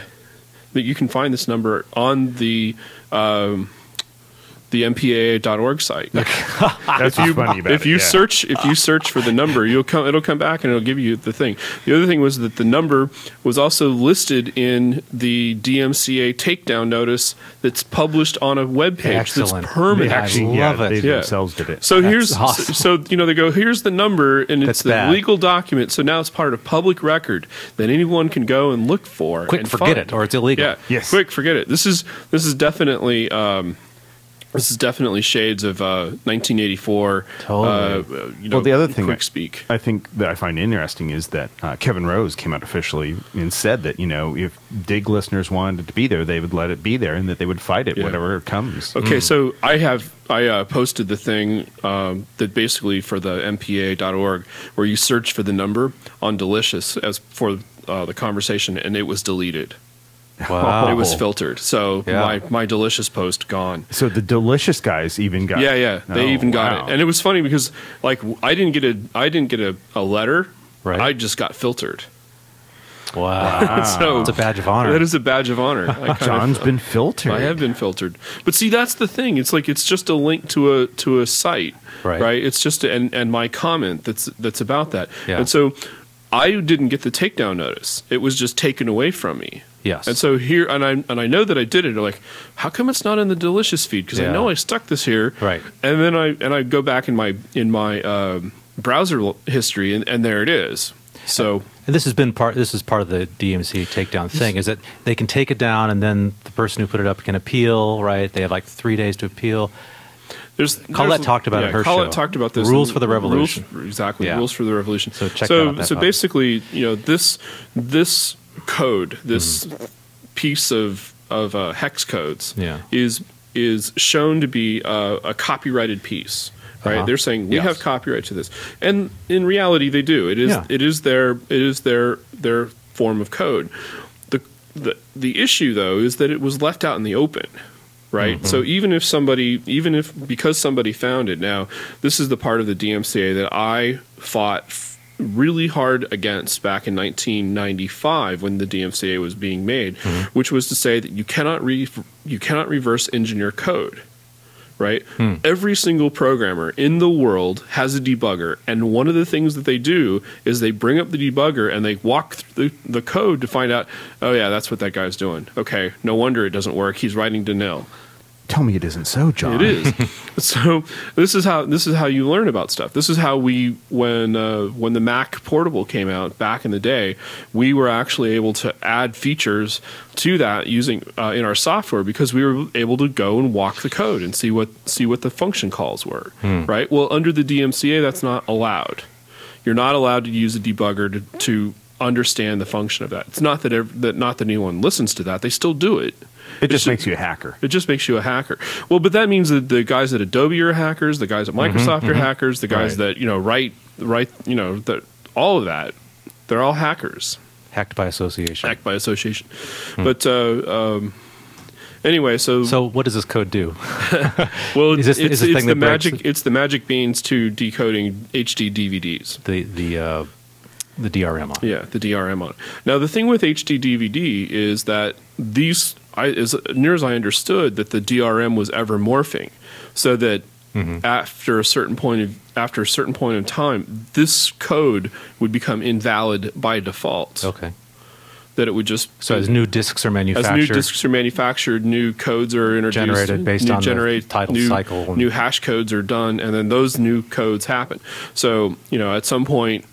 MPAA.org site. That's funny. If you search for the number, it'll come back and it'll give you the thing. The other thing was that the number was also listed in the DMCA takedown notice that's published on a web page. Excellent. That's permanent. They themselves did it. So that's awesome. They go, here's the number, and it's the legal document. So now it's part of public record that anyone can go and look for. Quick, forget it, or it's illegal. Yeah. Yes. Quick, forget it. This is definitely. This is definitely shades of 1984. Totally. The other thing I think that I find interesting is that Kevin Rose came out officially and said that if Digg listeners wanted it to be there, they would let it be there, and that they would fight it whatever comes. Okay, so I posted the thing that basically for the MPAA.org where you search for the number on Delicious as for the conversation, and it was deleted. Wow. It was filtered. So my Delicious post gone. So the Delicious guys even got it. Yeah. They even got it. And it was funny because I didn't get a letter. Right. I just got filtered. Wow. So it's a badge of honor. That is a badge of honor. John's been filtered. I have been filtered. But see, that's the thing. It's like it's just a link to a site. Right? It's just and my comment that's about that. Yeah. And so I didn't get the takedown notice. It was just taken away from me. Yes. And so here, and I know that I did it. I'm like, how come it's not in the Delicious feed? Because I know I stuck this here. Right. And then I go back in my browser history, and there it is. So and this has been This is part of the DMCA takedown thing. Is that they can take it down, and then the person who put it up can appeal. Right. They have like 3 days to appeal. Collette talked about it. Her show. Collette talked about this. Rules for the Revolution. Rules for the Revolution. So check that out. So basically, this code, this piece of hex codes, is shown to be a copyrighted piece. Right? They're saying we have copyright to this, and in reality, they do. It is their form of code. The issue though is that it was left out in the open. Right. Mm-hmm. So because somebody found it, now this is the part of the DMCA that I fought really hard against back in 1995 when the DMCA was being made, which was to say that you cannot reverse engineer code. Right? Every single programmer in the world has a debugger, and one of the things that they do is they bring up the debugger and they walk through the code to find out, oh yeah, that's what that guy's doing. Okay, no wonder it doesn't work. He's writing to nil. Tell me it isn't so, John. It is. So this is how you learn about stuff. This is how we, when the Mac Portable came out back in the day, we were actually able to add features to that using in our software, because we were able to go and walk the code and see what the function calls were. Right. Well, under the DMCA, that's not allowed. You're not allowed to use a debugger to understand the function of that. It's not that anyone listens to that. They still do it. It just makes you a hacker. It just makes you a hacker. Well, but that means that the guys at Adobe are hackers, the guys at Microsoft are hackers, the guys that all of that, they're all hackers. Hacked by association. But anyway, so what does this code do? Well, it's the magic beans to decoding HD DVDs. The DRM on it. Yeah, the DRM on it. Now, the thing with HD DVD is that as near as I understood, that the DRM was ever morphing, so that after a certain point in time, this code would become invalid by default. Okay. That it would just as new discs are manufactured, new codes are introduced, generated based on the title cycle. New hash codes are done, and then those new codes happen. So at some point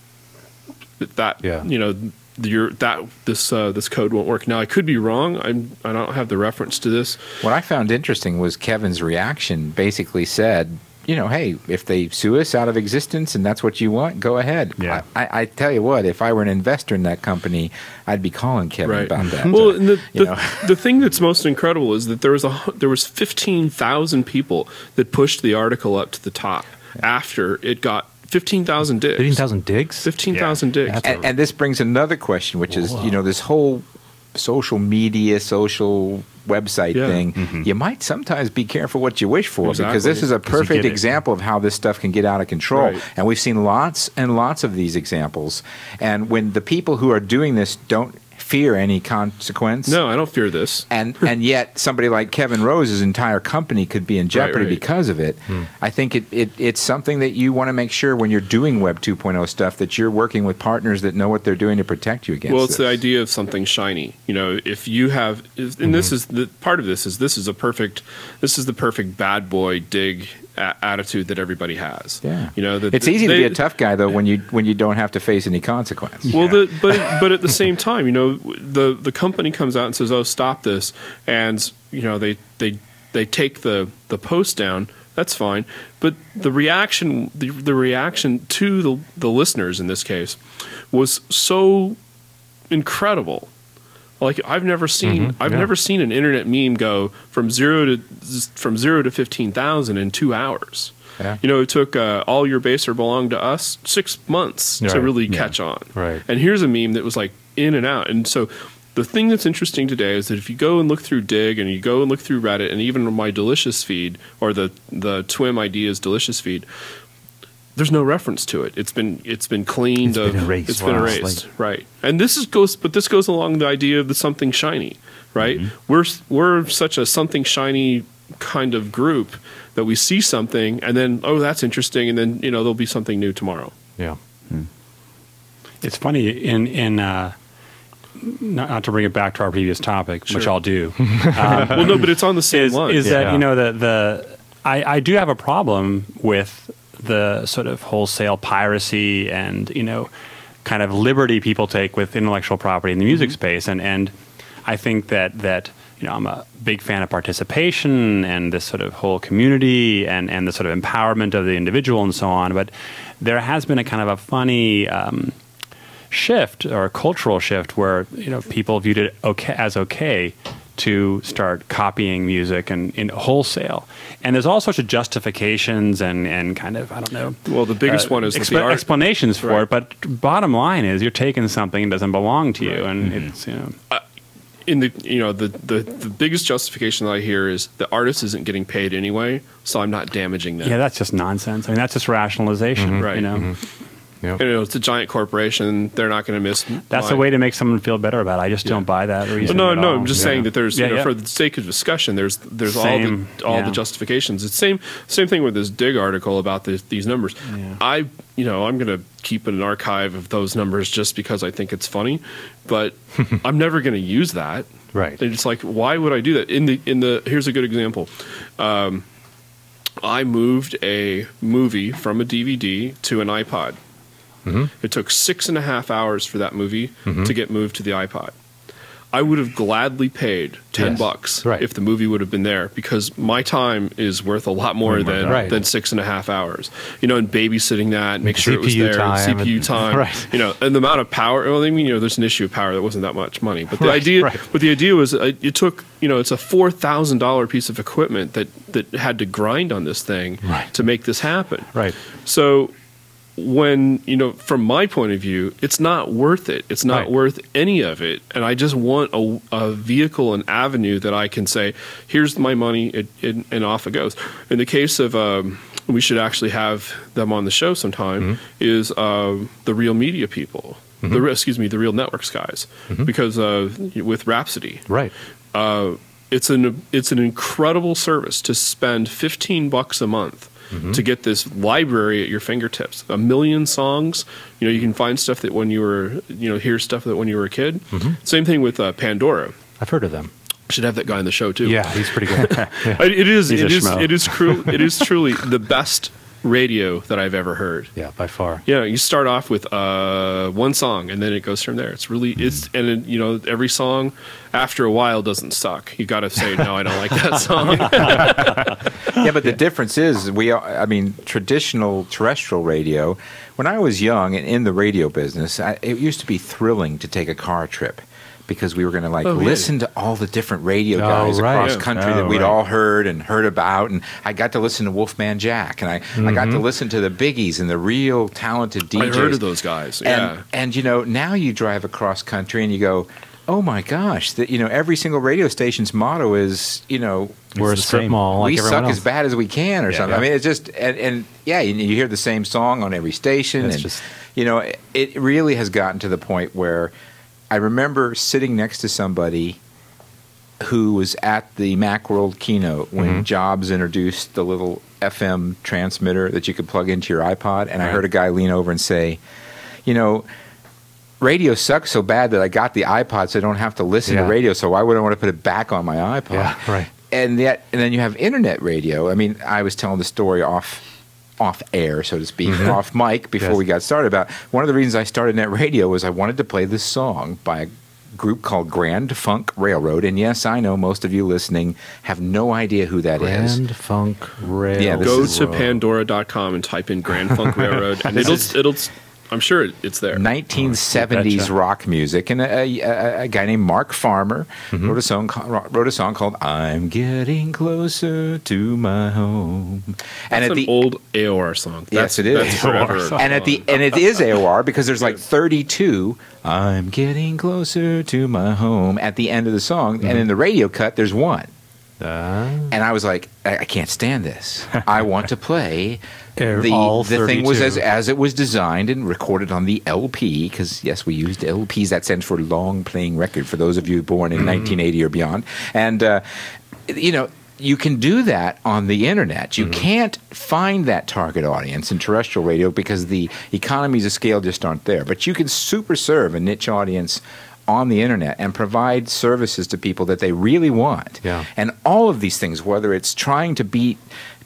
this code won't work. Now, I could be wrong. I don't have the reference to this. What I found interesting was Kevin's reaction basically said, hey, if they sue us out of existence and that's what you want, go ahead. Yeah. I tell you what, if I were an investor in that company, I'd be calling Kevin about that. Well, and the thing that's most incredible is that there was 15,000 people that pushed the article up to the top after it got 15,000 digs. 15,000 digs? 15,000 digs. And this brings another question, which is, this whole social website thing. Mm-hmm. You might sometimes be careful what you wish for, because this is a perfect example of how this stuff can get out of control. Right. And we've seen lots and lots of these examples. And when the people who are doing this don't fear any consequence. No, I don't fear this. And yet somebody like Kevin Rose's entire company could be in jeopardy because of it. I think it's something that you want to make sure when you're doing Web 2.0 stuff that you're working with partners that know what they're doing to protect you against. Well, it's the idea of something shiny. If you have, this is the perfect bad boy dig attitude that everybody has. Yeah. It's easy to be a tough guy though when you don't have to face any consequence. Well, but at the same time, the company comes out and says, "Oh, stop this," and they take the post down. That's fine, but the reaction to the listeners in this case was so incredible. Like I've never seen an internet meme go from zero to 15,000 in 2 hours. Yeah. It took All Your Baser Belong to Us 6 months to really catch on. Right. And here's a meme that was like in and out. And so the thing that's interesting today is that if you go and look through Digg and you go and look through Reddit and even my Delicious feed or the Twim Ideas Delicious feed, there's no reference to it. It's been cleaned. It's been erased. Right. And this goes along the idea of the something shiny. Right. Mm-hmm. We're such a something shiny kind of group that we see something and then that's interesting, and then there'll be something new tomorrow. Yeah. Mm. It's funny in not to bring it back to our previous topic, which I'll do. Well, no, but it's on the same line. Is that I do have a problem with the sort of wholesale piracy and kind of liberty people take with intellectual property in the music space, and I think that I'm a big fan of participation and this sort of whole community and the sort of empowerment of the individual and so on, but there has been a kind of a funny shift or a cultural shift where people viewed it as okay to start copying music and in wholesale. And there's all sorts of justifications and kind of, I don't know. Well, the biggest one is explanations for it, but bottom line is you're taking something that doesn't belong to you. And it's, the biggest justification that I hear is the artist isn't getting paid anyway, so I'm not damaging them. Yeah, that's just nonsense. I mean, that's just rationalization, Mm-hmm. Yep. It's a giant corporation. They're not going to miss. That's a way to make someone feel better about it. I just don't buy that reason. No. I'm just saying that there's, for the sake of discussion, there's all the justifications. It's same thing with this Digg article about these numbers. Yeah. I'm going to keep an archive of those numbers just because I think it's funny, but I'm never going to use that. Right. And it's like, why would I do that? Here's a good example. I moved a movie from a DVD to an iPod. Mm-hmm. It took 6.5 hours for that movie mm-hmm. to get moved to the iPod. I would have gladly paid $10 right. if the movie would have been there, because my time is worth a lot more than 6.5 hours. You know, and babysitting that, and make sure CPU it was there, and CPU time. Right. You know, and the amount of power. Well, I mean, you know, there's an issue of power. That wasn't that much money, but the idea was it took. You know, it's a $4,000 piece of equipment that had to grind on this thing right. to make this happen. Right. So. When, you know, from my point of view, it's not worth it. It's not right. worth any of it. And I just want a vehicle, an avenue that I can say, here's my money, and off it goes. In the case of, we should actually have them on the show sometime, mm-hmm. is the Real Media people. Mm-hmm. The Real Networks guys. Mm-hmm. Because with Rhapsody. Right. It's an incredible service to spend $15 a month mm-hmm. to get this library at your fingertips, 1 million songs. You know, you can find stuff that when you were, you know, hear stuff that when you were a kid. Mm-hmm. Same thing with Pandora. I've heard of them. Should have that guy on the show too. Yeah, he's pretty good. Yeah. It is truly the best radio that I've ever heard. Yeah, by far. Yeah, you start off with one song, and then it goes from there. It's really every song after a while doesn't suck. You got to say, no, I don't like that song. Yeah, but the difference is traditional terrestrial radio. When I was young and in the radio business, it used to be thrilling to take a car trip, because we were going to listen to all the different radio guys across country that we'd all heard about. And I got to listen to Wolfman Jack, and I got to listen to the biggies and the real talented DJs. I heard of those guys, yeah. And you know, now you drive across country and you go, oh my gosh, that, you know, every single radio station's motto is, you know, we're a strip mall. We suck as bad as we can or something. Yeah. I mean, it's just, and you hear the same song on every station. It's it really has gotten to the point where I remember sitting next to somebody who was at the Macworld keynote when mm-hmm. Jobs introduced the little FM transmitter that you could plug into your iPod, and I heard a guy lean over and say, you know, radio sucks so bad that I got the iPod so I don't have to listen to radio, so why would I want to put it back on my iPod? Yeah, right. And then you have internet radio. I mean, I was telling the story off air, so to speak, mm-hmm. off mic before we got started about one of the reasons I started Net Radio was I wanted to play this song by a group called Grand Funk Railroad. And yes, I know most of you listening have no idea who that is. Grand Funk Railroad. Yeah, go to Pandora.com and type in Grand Funk Railroad, and it'll I'm sure it's there. 1970s rock music, and a guy named Mark Farner mm-hmm. wrote a song called "I'm Getting Closer to My Home." That's an old AOR song. Yes, it is. That's AOR song. And it is AOR, because there's like 32. I'm getting closer to my home at the end of the song, mm-hmm. and in the radio cut, there's one. And I was like, I can't stand this. I want to play. The thing was as it was designed and recorded on the LP, because, yes, we used LPs. That stands for long playing record, for those of you born in 1980 or beyond. And, you know, you can do that on the internet. You mm-hmm. can't find that target audience in terrestrial radio because the economies of scale just aren't there. But you can super serve a niche audience on the internet and provide services to people that they really want. Yeah. And all of these things, whether it's trying to beat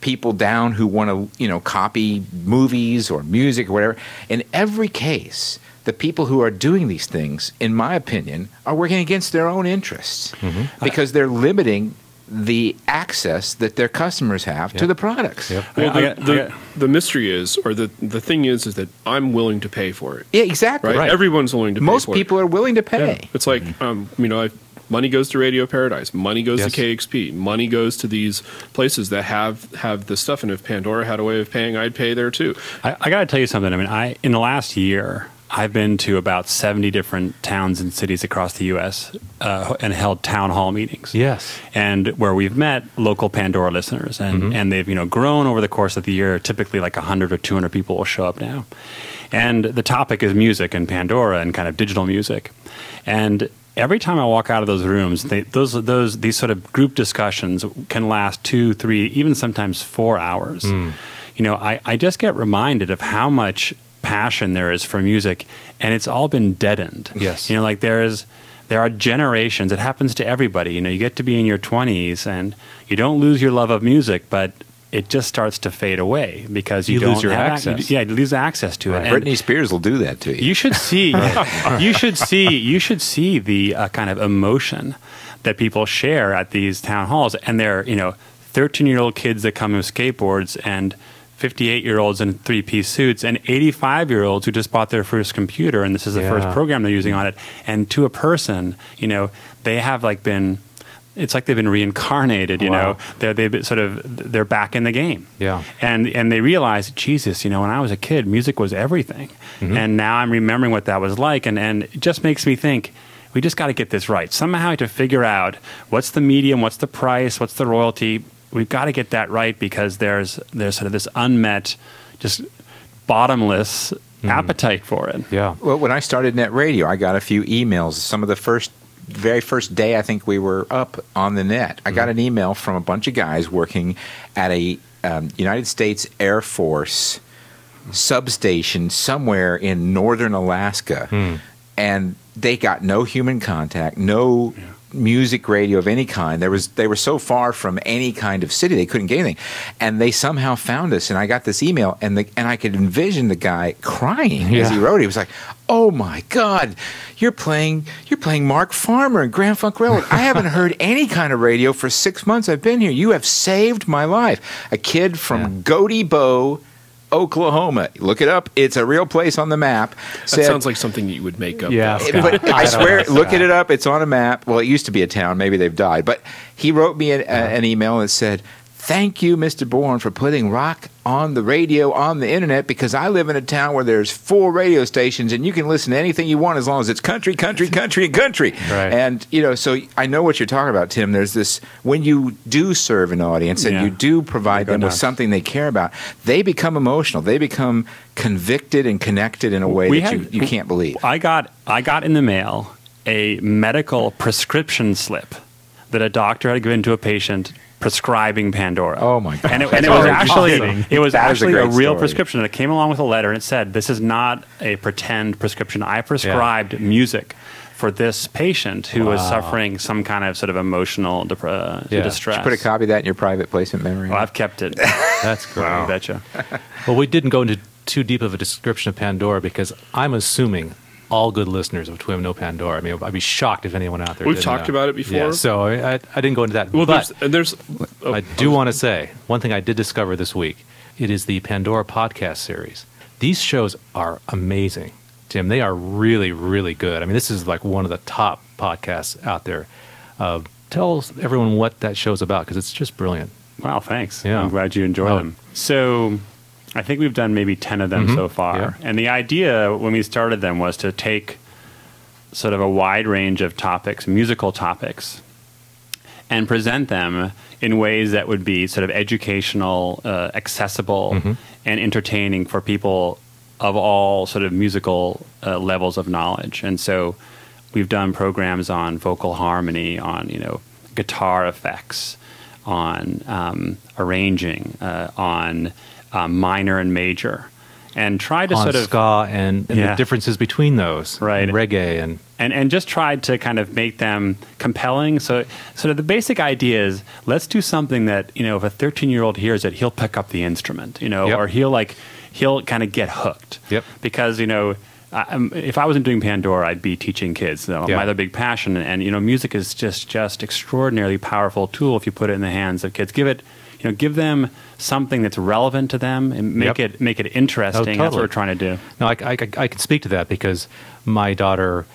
people down who want to, you know, copy movies or music or whatever, in every case, the people who are doing these things, in my opinion, are working against their own interests mm-hmm. because they're limiting the access that their customers have to the products. Yep. Well, the mystery is, or the thing is that I'm willing to pay for it. Yeah, exactly. Right? Right. Everyone's willing to pay for it. Most people are willing to pay. Yeah. It's like, mm-hmm. Money goes to Radio Paradise. Money goes to KXP. Money goes to these places that have the stuff. And if Pandora had a way of paying, I'd pay there too. I got to tell you something. I mean, in the last year, I've been to about 70 different towns and cities across the U.S. And held town hall meetings. Yes. And where we've met local Pandora listeners. And, mm-hmm. and they've, you know, grown over the course of the year. Typically like 100 or 200 people will show up now. And the topic is music and Pandora and kind of digital music. And every time I walk out of those rooms, these sort of group discussions can last 2, 3, even sometimes 4 hours. Mm. You know, I just get reminded of how much passion there is for music, and it's all been deadened. Yes. You know, like there is There are generations. It happens to everybody. You know, you get to be in your 20s and you don't lose your love of music, but it just starts to fade away because you don't lose your access. Yeah, you lose access to it. Britney Spears will do that to you. You should see. you should see the kind of emotion that people share at these town halls, and they're 13-year-old kids that come with skateboards and 58-year-olds in three-piece suits and 85-year-olds who just bought their first computer, and this is the first program they're using on it. And to a person, they have it's like they've been reincarnated, you know. They're back in the game. Yeah. And they realize, Jesus, when I was a kid, music was everything. Mm-hmm. And now I'm remembering what that was like, and it just makes me think, we just got to get this right. Somehow to figure out what's the medium, what's the price, what's the royalty. We've got to get that right because there's sort of this unmet, just bottomless appetite for it. Yeah. Well, when I started Net Radio, I got a few emails. Very first day I think we were up on the net, I got an email from a bunch of guys working at a United States Air Force substation somewhere in northern Alaska, and they got no human contact, no music radio of any kind. They were so far from any kind of city they couldn't get anything, and they somehow found us. And I got this email, and I could envision the guy crying as he wrote it. He was like, "Oh my God, you're playing Mark Farner and Grand Funk Railroad. I haven't heard any kind of radio for 6 months. I've been here. You have saved my life." A kid from Goatee Bow, Oklahoma. Look it up. It's a real place on the map. That sounds like something you would make up. Yeah, but I swear, look it up. It's on a map. Well, it used to be a town. Maybe they've died. But he wrote me an email that said, "Thank you, Mr. Bourne, for putting rock on the radio, on the internet, because I live in a town where there's 4 radio stations and you can listen to anything you want as long as it's country, country, country, and country." Right. And, so I know what you're talking about, Tim. There's this, when you do serve an audience and you do provide them with something they care about, they become emotional. They become convicted and connected in a way you can't believe. I got in the mail a medical prescription slip that a doctor had given to a patient prescribing Pandora. Oh my God! And it was actually a real story. Prescription. And it came along with a letter, and it said, "This is not a pretend prescription. I prescribed music for this patient who was suffering some kind of sort of emotional distress." Did you put a copy of that in your private placement memory? Oh, I've kept it. That's great. I betcha. Well, we didn't go into too deep of a description of Pandora because I'm assuming all good listeners of Twim know Pandora. I mean, I'd be shocked if anyone out there didn't know. We've talked about it before. Yeah, so I didn't go into that. Well, but I do want to say, one thing I did discover this week, it is the Pandora podcast series. These shows are amazing, Tim. They are really, really good. I mean, this is like one of the top podcasts out there. Tell everyone what that show's about, because it's just brilliant. Wow, thanks. Yeah. I'm glad you enjoyed them. So I think we've done maybe 10 of them so far. Yeah. And the idea when we started them was to take sort of a wide range of topics, musical topics, and present them in ways that would be sort of educational, accessible, and entertaining for people of all sort of musical levels of knowledge. And so we've done programs on vocal harmony, on guitar effects, on arranging, on minor and major, and try to sort of ska and the differences between those, right? And reggae and just tried to kind of make them compelling. So sort of the basic idea is, let's do something that if a 13-year-old hears it, he'll pick up the instrument, or he'll kind of get hooked. Yep. Because if I wasn't doing Pandora, I'd be teaching kids. So my other big passion, and music is just extraordinarily powerful tool if you put it in the hands of kids. Give them something that's relevant to them and make it interesting. Oh, totally. That's what we're trying to do. No, I can speak to that because my daughter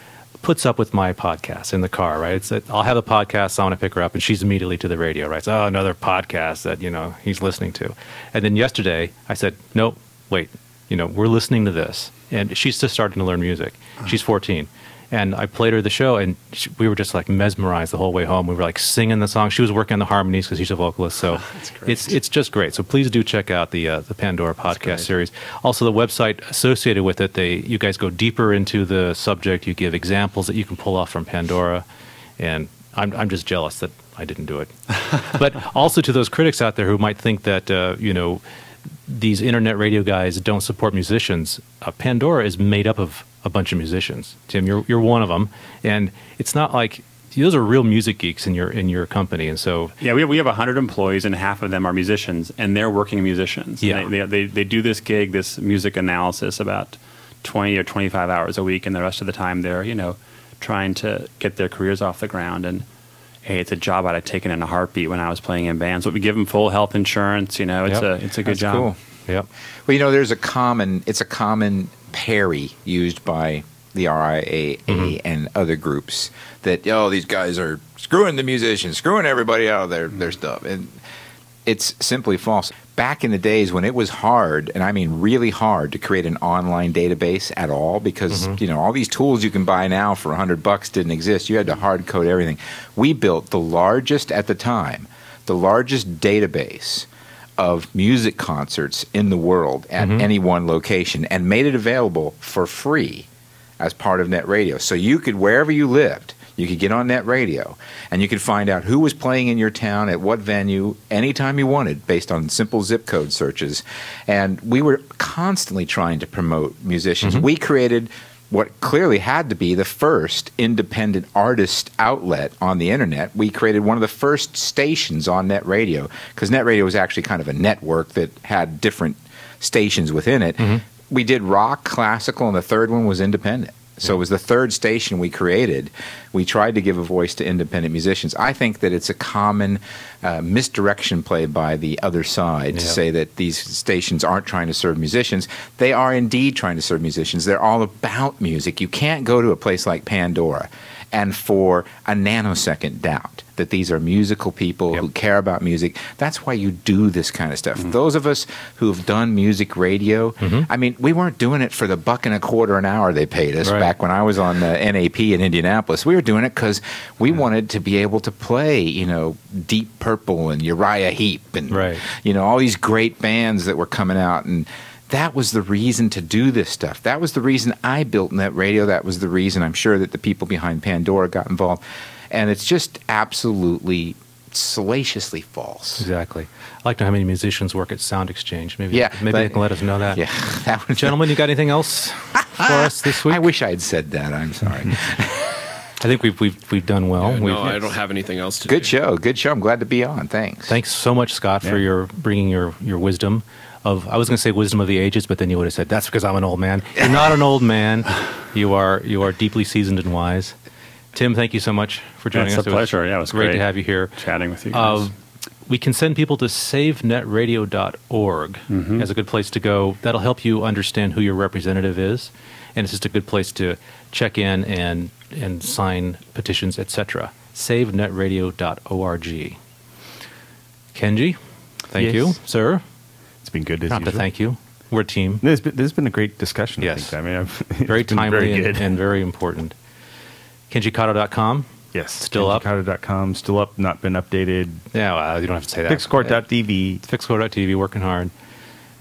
puts up with my podcast in the car, right? I'll have a podcast, so I want to pick her up, and she's immediately to the radio, right? So, another podcast that, he's listening to. And then yesterday, I said, no, wait, we're listening to this. And she's just starting to learn music. She's 14. And I played her the show, and we were just like mesmerized the whole way home. We were like singing the song. She was working on the harmonies because she's a vocalist. So it's just great. So please do check out the Pandora podcast series. Also, the website associated with it, you guys go deeper into the subject. You give examples that you can pull off from Pandora. And I'm just jealous that I didn't do it. But also to those critics out there who might think that, these internet radio guys don't support musicians, Pandora is made up of a bunch of musicians. Tim, you're one of them, and it's not like those are real music geeks in your company, and so yeah, we have 100 employees, and half of them are musicians, and they're working musicians. Yeah, and they do this gig, this music analysis, about 20 or 25 hours a week, and the rest of the time they're trying to get their careers off the ground. And hey, it's a job I'd have taken in a heartbeat when I was playing in bands. But we give them full health insurance. It's a good job. Cool. Yep. Well, there's a common parry used by the RIAA mm-hmm. and other groups that these guys are screwing the musicians, screwing everybody out of their stuff, and it's simply false. Back in the days when it was hard, and I mean really hard, to create an online database at all, because mm-hmm. All these tools you can buy now for $100 didn't exist. You had to hard code everything. We built the largest database of music concerts in the world at mm-hmm. any one location, and made it available for free as part of Net Radio. So you could, wherever you lived, you could get on Net Radio, and you could find out who was playing in your town at what venue anytime you wanted, based on simple zip code searches. And we were constantly trying to promote musicians. Mm-hmm. We created what clearly had to be the first independent artist outlet on the internet. We created one of the first stations on Net Radio, because Net Radio was actually kind of a network that had different stations within it. Mm-hmm. We did rock, classical, and the third one was independent. So it was the third station we created. We tried to give a voice to independent musicians. I think that it's a common misdirection play by the other side to say that these stations aren't trying to serve musicians. They are indeed trying to serve musicians. They're all about music. You can't go to a place like Pandora and for a nanosecond doubt that these are musical people who care about music. That's why you do this kind of stuff. Mm-hmm. Those of us who have done music radio, mm-hmm. We weren't doing it for the $1.25 an hour they paid us back when I was on the NAP in Indianapolis. We were doing it because we wanted to be able to play, Deep Purple and Uriah Heep and, all these great bands that were coming out. And that was the reason to do this stuff. That was the reason I built Net Radio. That was the reason I'm sure that the people behind Pandora got involved. And it's just absolutely salaciously false. Exactly. I'd like to know how many musicians work at SoundExchange. Maybe they can let us know that. Yeah, that would. Gentlemen, you got anything else for us this week? I wish I had said that. I'm sorry. I think we've done well. Yeah, I don't have anything else to do. Good show. I'm glad to be on. Thanks. Thanks so much, Scott, for your bringing your wisdom. I was going to say wisdom of the ages, but then you would have said, that's because I'm an old man. You're not an old man. You are deeply seasoned and wise. Tim, thank you so much for joining us. It's a pleasure. It was great to have you here. Chatting with you guys. We can send people to savenetradio.org mm-hmm. as a good place to go. That'll help you understand who your representative is. And it's just a good place to check in and sign petitions, etc. savenetradio.org. Kenji, thank you, sir. It's been good to thank you. We're a team. This has been a great discussion. Yes. Very timely and very important. KenjiKato.com? Yes. Still up? KenjiKato.com. Still up. Not been updated. Yeah, well, you don't have to say that. Fixcourt.tv. Fixcourt.tv. Working hard.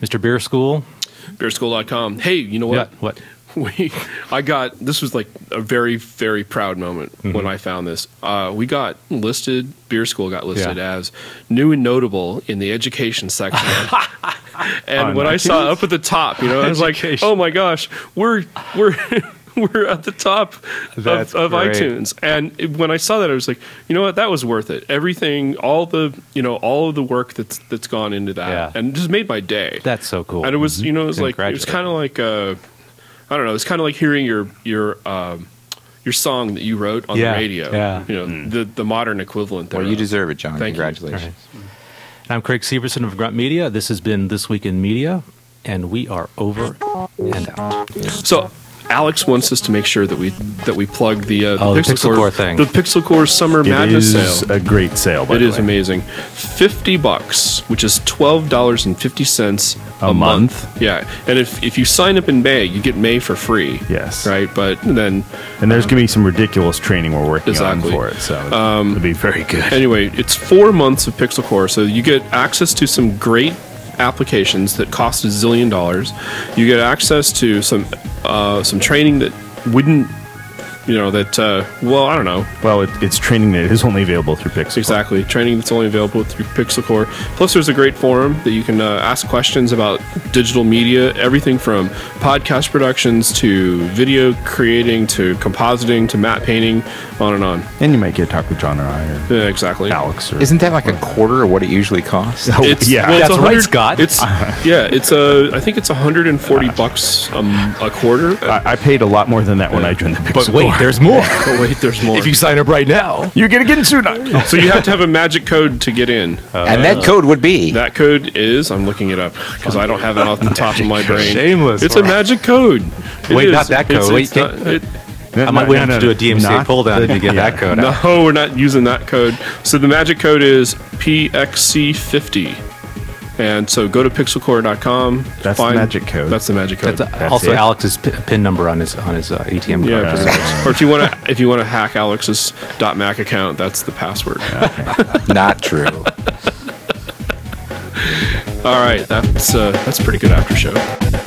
Mr. Beer School? Beerschool.com. Hey, you know what? Yeah, what? This was like a very, very proud moment mm-hmm. when I found this. Beer School got listed as new and notable in the education section. And when I saw up at the top, I was like, oh my gosh, we're at the top of iTunes. And when I saw that, I was like, you know what? That was worth it. Everything, all of the work that's gone into that, and just made my day. That's so cool. And it was, it's kind of like hearing your song that you wrote on the radio. Yeah. The modern equivalent there. Well, you deserve it, John. Thank Congratulations. You. Right. I'm Craig Seaberson of Grant Media. This has been This Week in Media, and we are over and out. So Alex wants us to make sure that we plug the Pixel Core thing. The Pixel Core Summer Madness sale. It is a great sale, by the way. It is amazing. $50, which is $12.50 a month. Yeah. And if you sign up in May, you get May for free. Yes. Right? But then... And there's going to be some ridiculous training we're working on for it, so it'll be very good. Anyway, it's 4 months of Pixel Core, so you get access to some great applications that cost a zillion dollars. You get access to some training that wouldn't Well, it's training that is only available through Pixel Core. Exactly. Training that's only available through Pixel Core. Plus, there's a great forum that you can ask questions about digital media, everything from podcast productions to video creating to compositing to matte painting, on and on. And you might get a talk with John or I or exactly. Alex. Or isn't that like a quarter of what it usually costs? That's right, Scott. I think it's $140 a quarter. I paid a lot more than that when I joined the Pixel Core. But wait, there's more. If you sign up right now, you're going to get in sooner. So you have to have a magic code to get in. And that code would be? That code is, I'm looking it up because I don't have it off the top of my brain. Shameless. It's a magic code. Not that code. I might have to do a DMCA pull down to get that code out. No, we're not using that code. So the magic code is PXC50. And so go to pixelcore.com. That's the magic code. That's the magic code. Alex's PIN number on his ATM card. Yeah, or if you want to hack Alex's .mac account, that's the password. Okay. Not true. All right, that's pretty good after show.